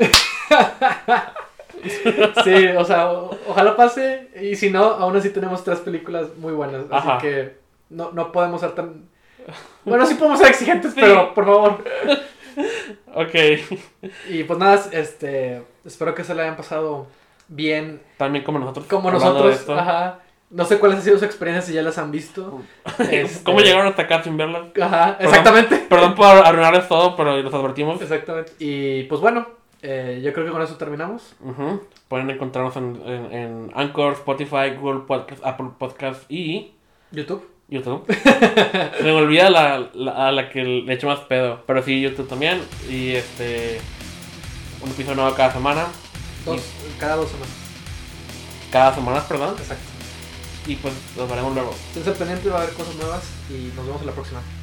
Sí, o sea, ojalá pase. Y si no, aún así tenemos 3 películas muy buenas. Así Ajá. que no podemos ser tan... Bueno, sí podemos ser exigentes, sí. Pero por favor... Ok. Y pues nada, espero que se la hayan pasado bien. También como nosotros. Como nosotros, ajá. No sé cuáles han sido sus experiencias, si ya las han visto. ¿Cómo llegaron hasta acá sin verlas? Ajá, exactamente. Perdón por arruinarles todo, pero los advertimos. Exactamente. Y pues bueno, yo creo que con eso terminamos. Uh-huh. Pueden encontrarnos en Anchor, Spotify, Google Podcast, Apple Podcast y... YouTube. Se me olvida a la que le echo más pedo. Pero sí, YouTube también. Y un episodio nuevo cada semana. Cada 2 semanas, perdón. Exacto. Y pues nos veremos luego. Estén pendientes, va a haber cosas nuevas. Y nos vemos en la próxima.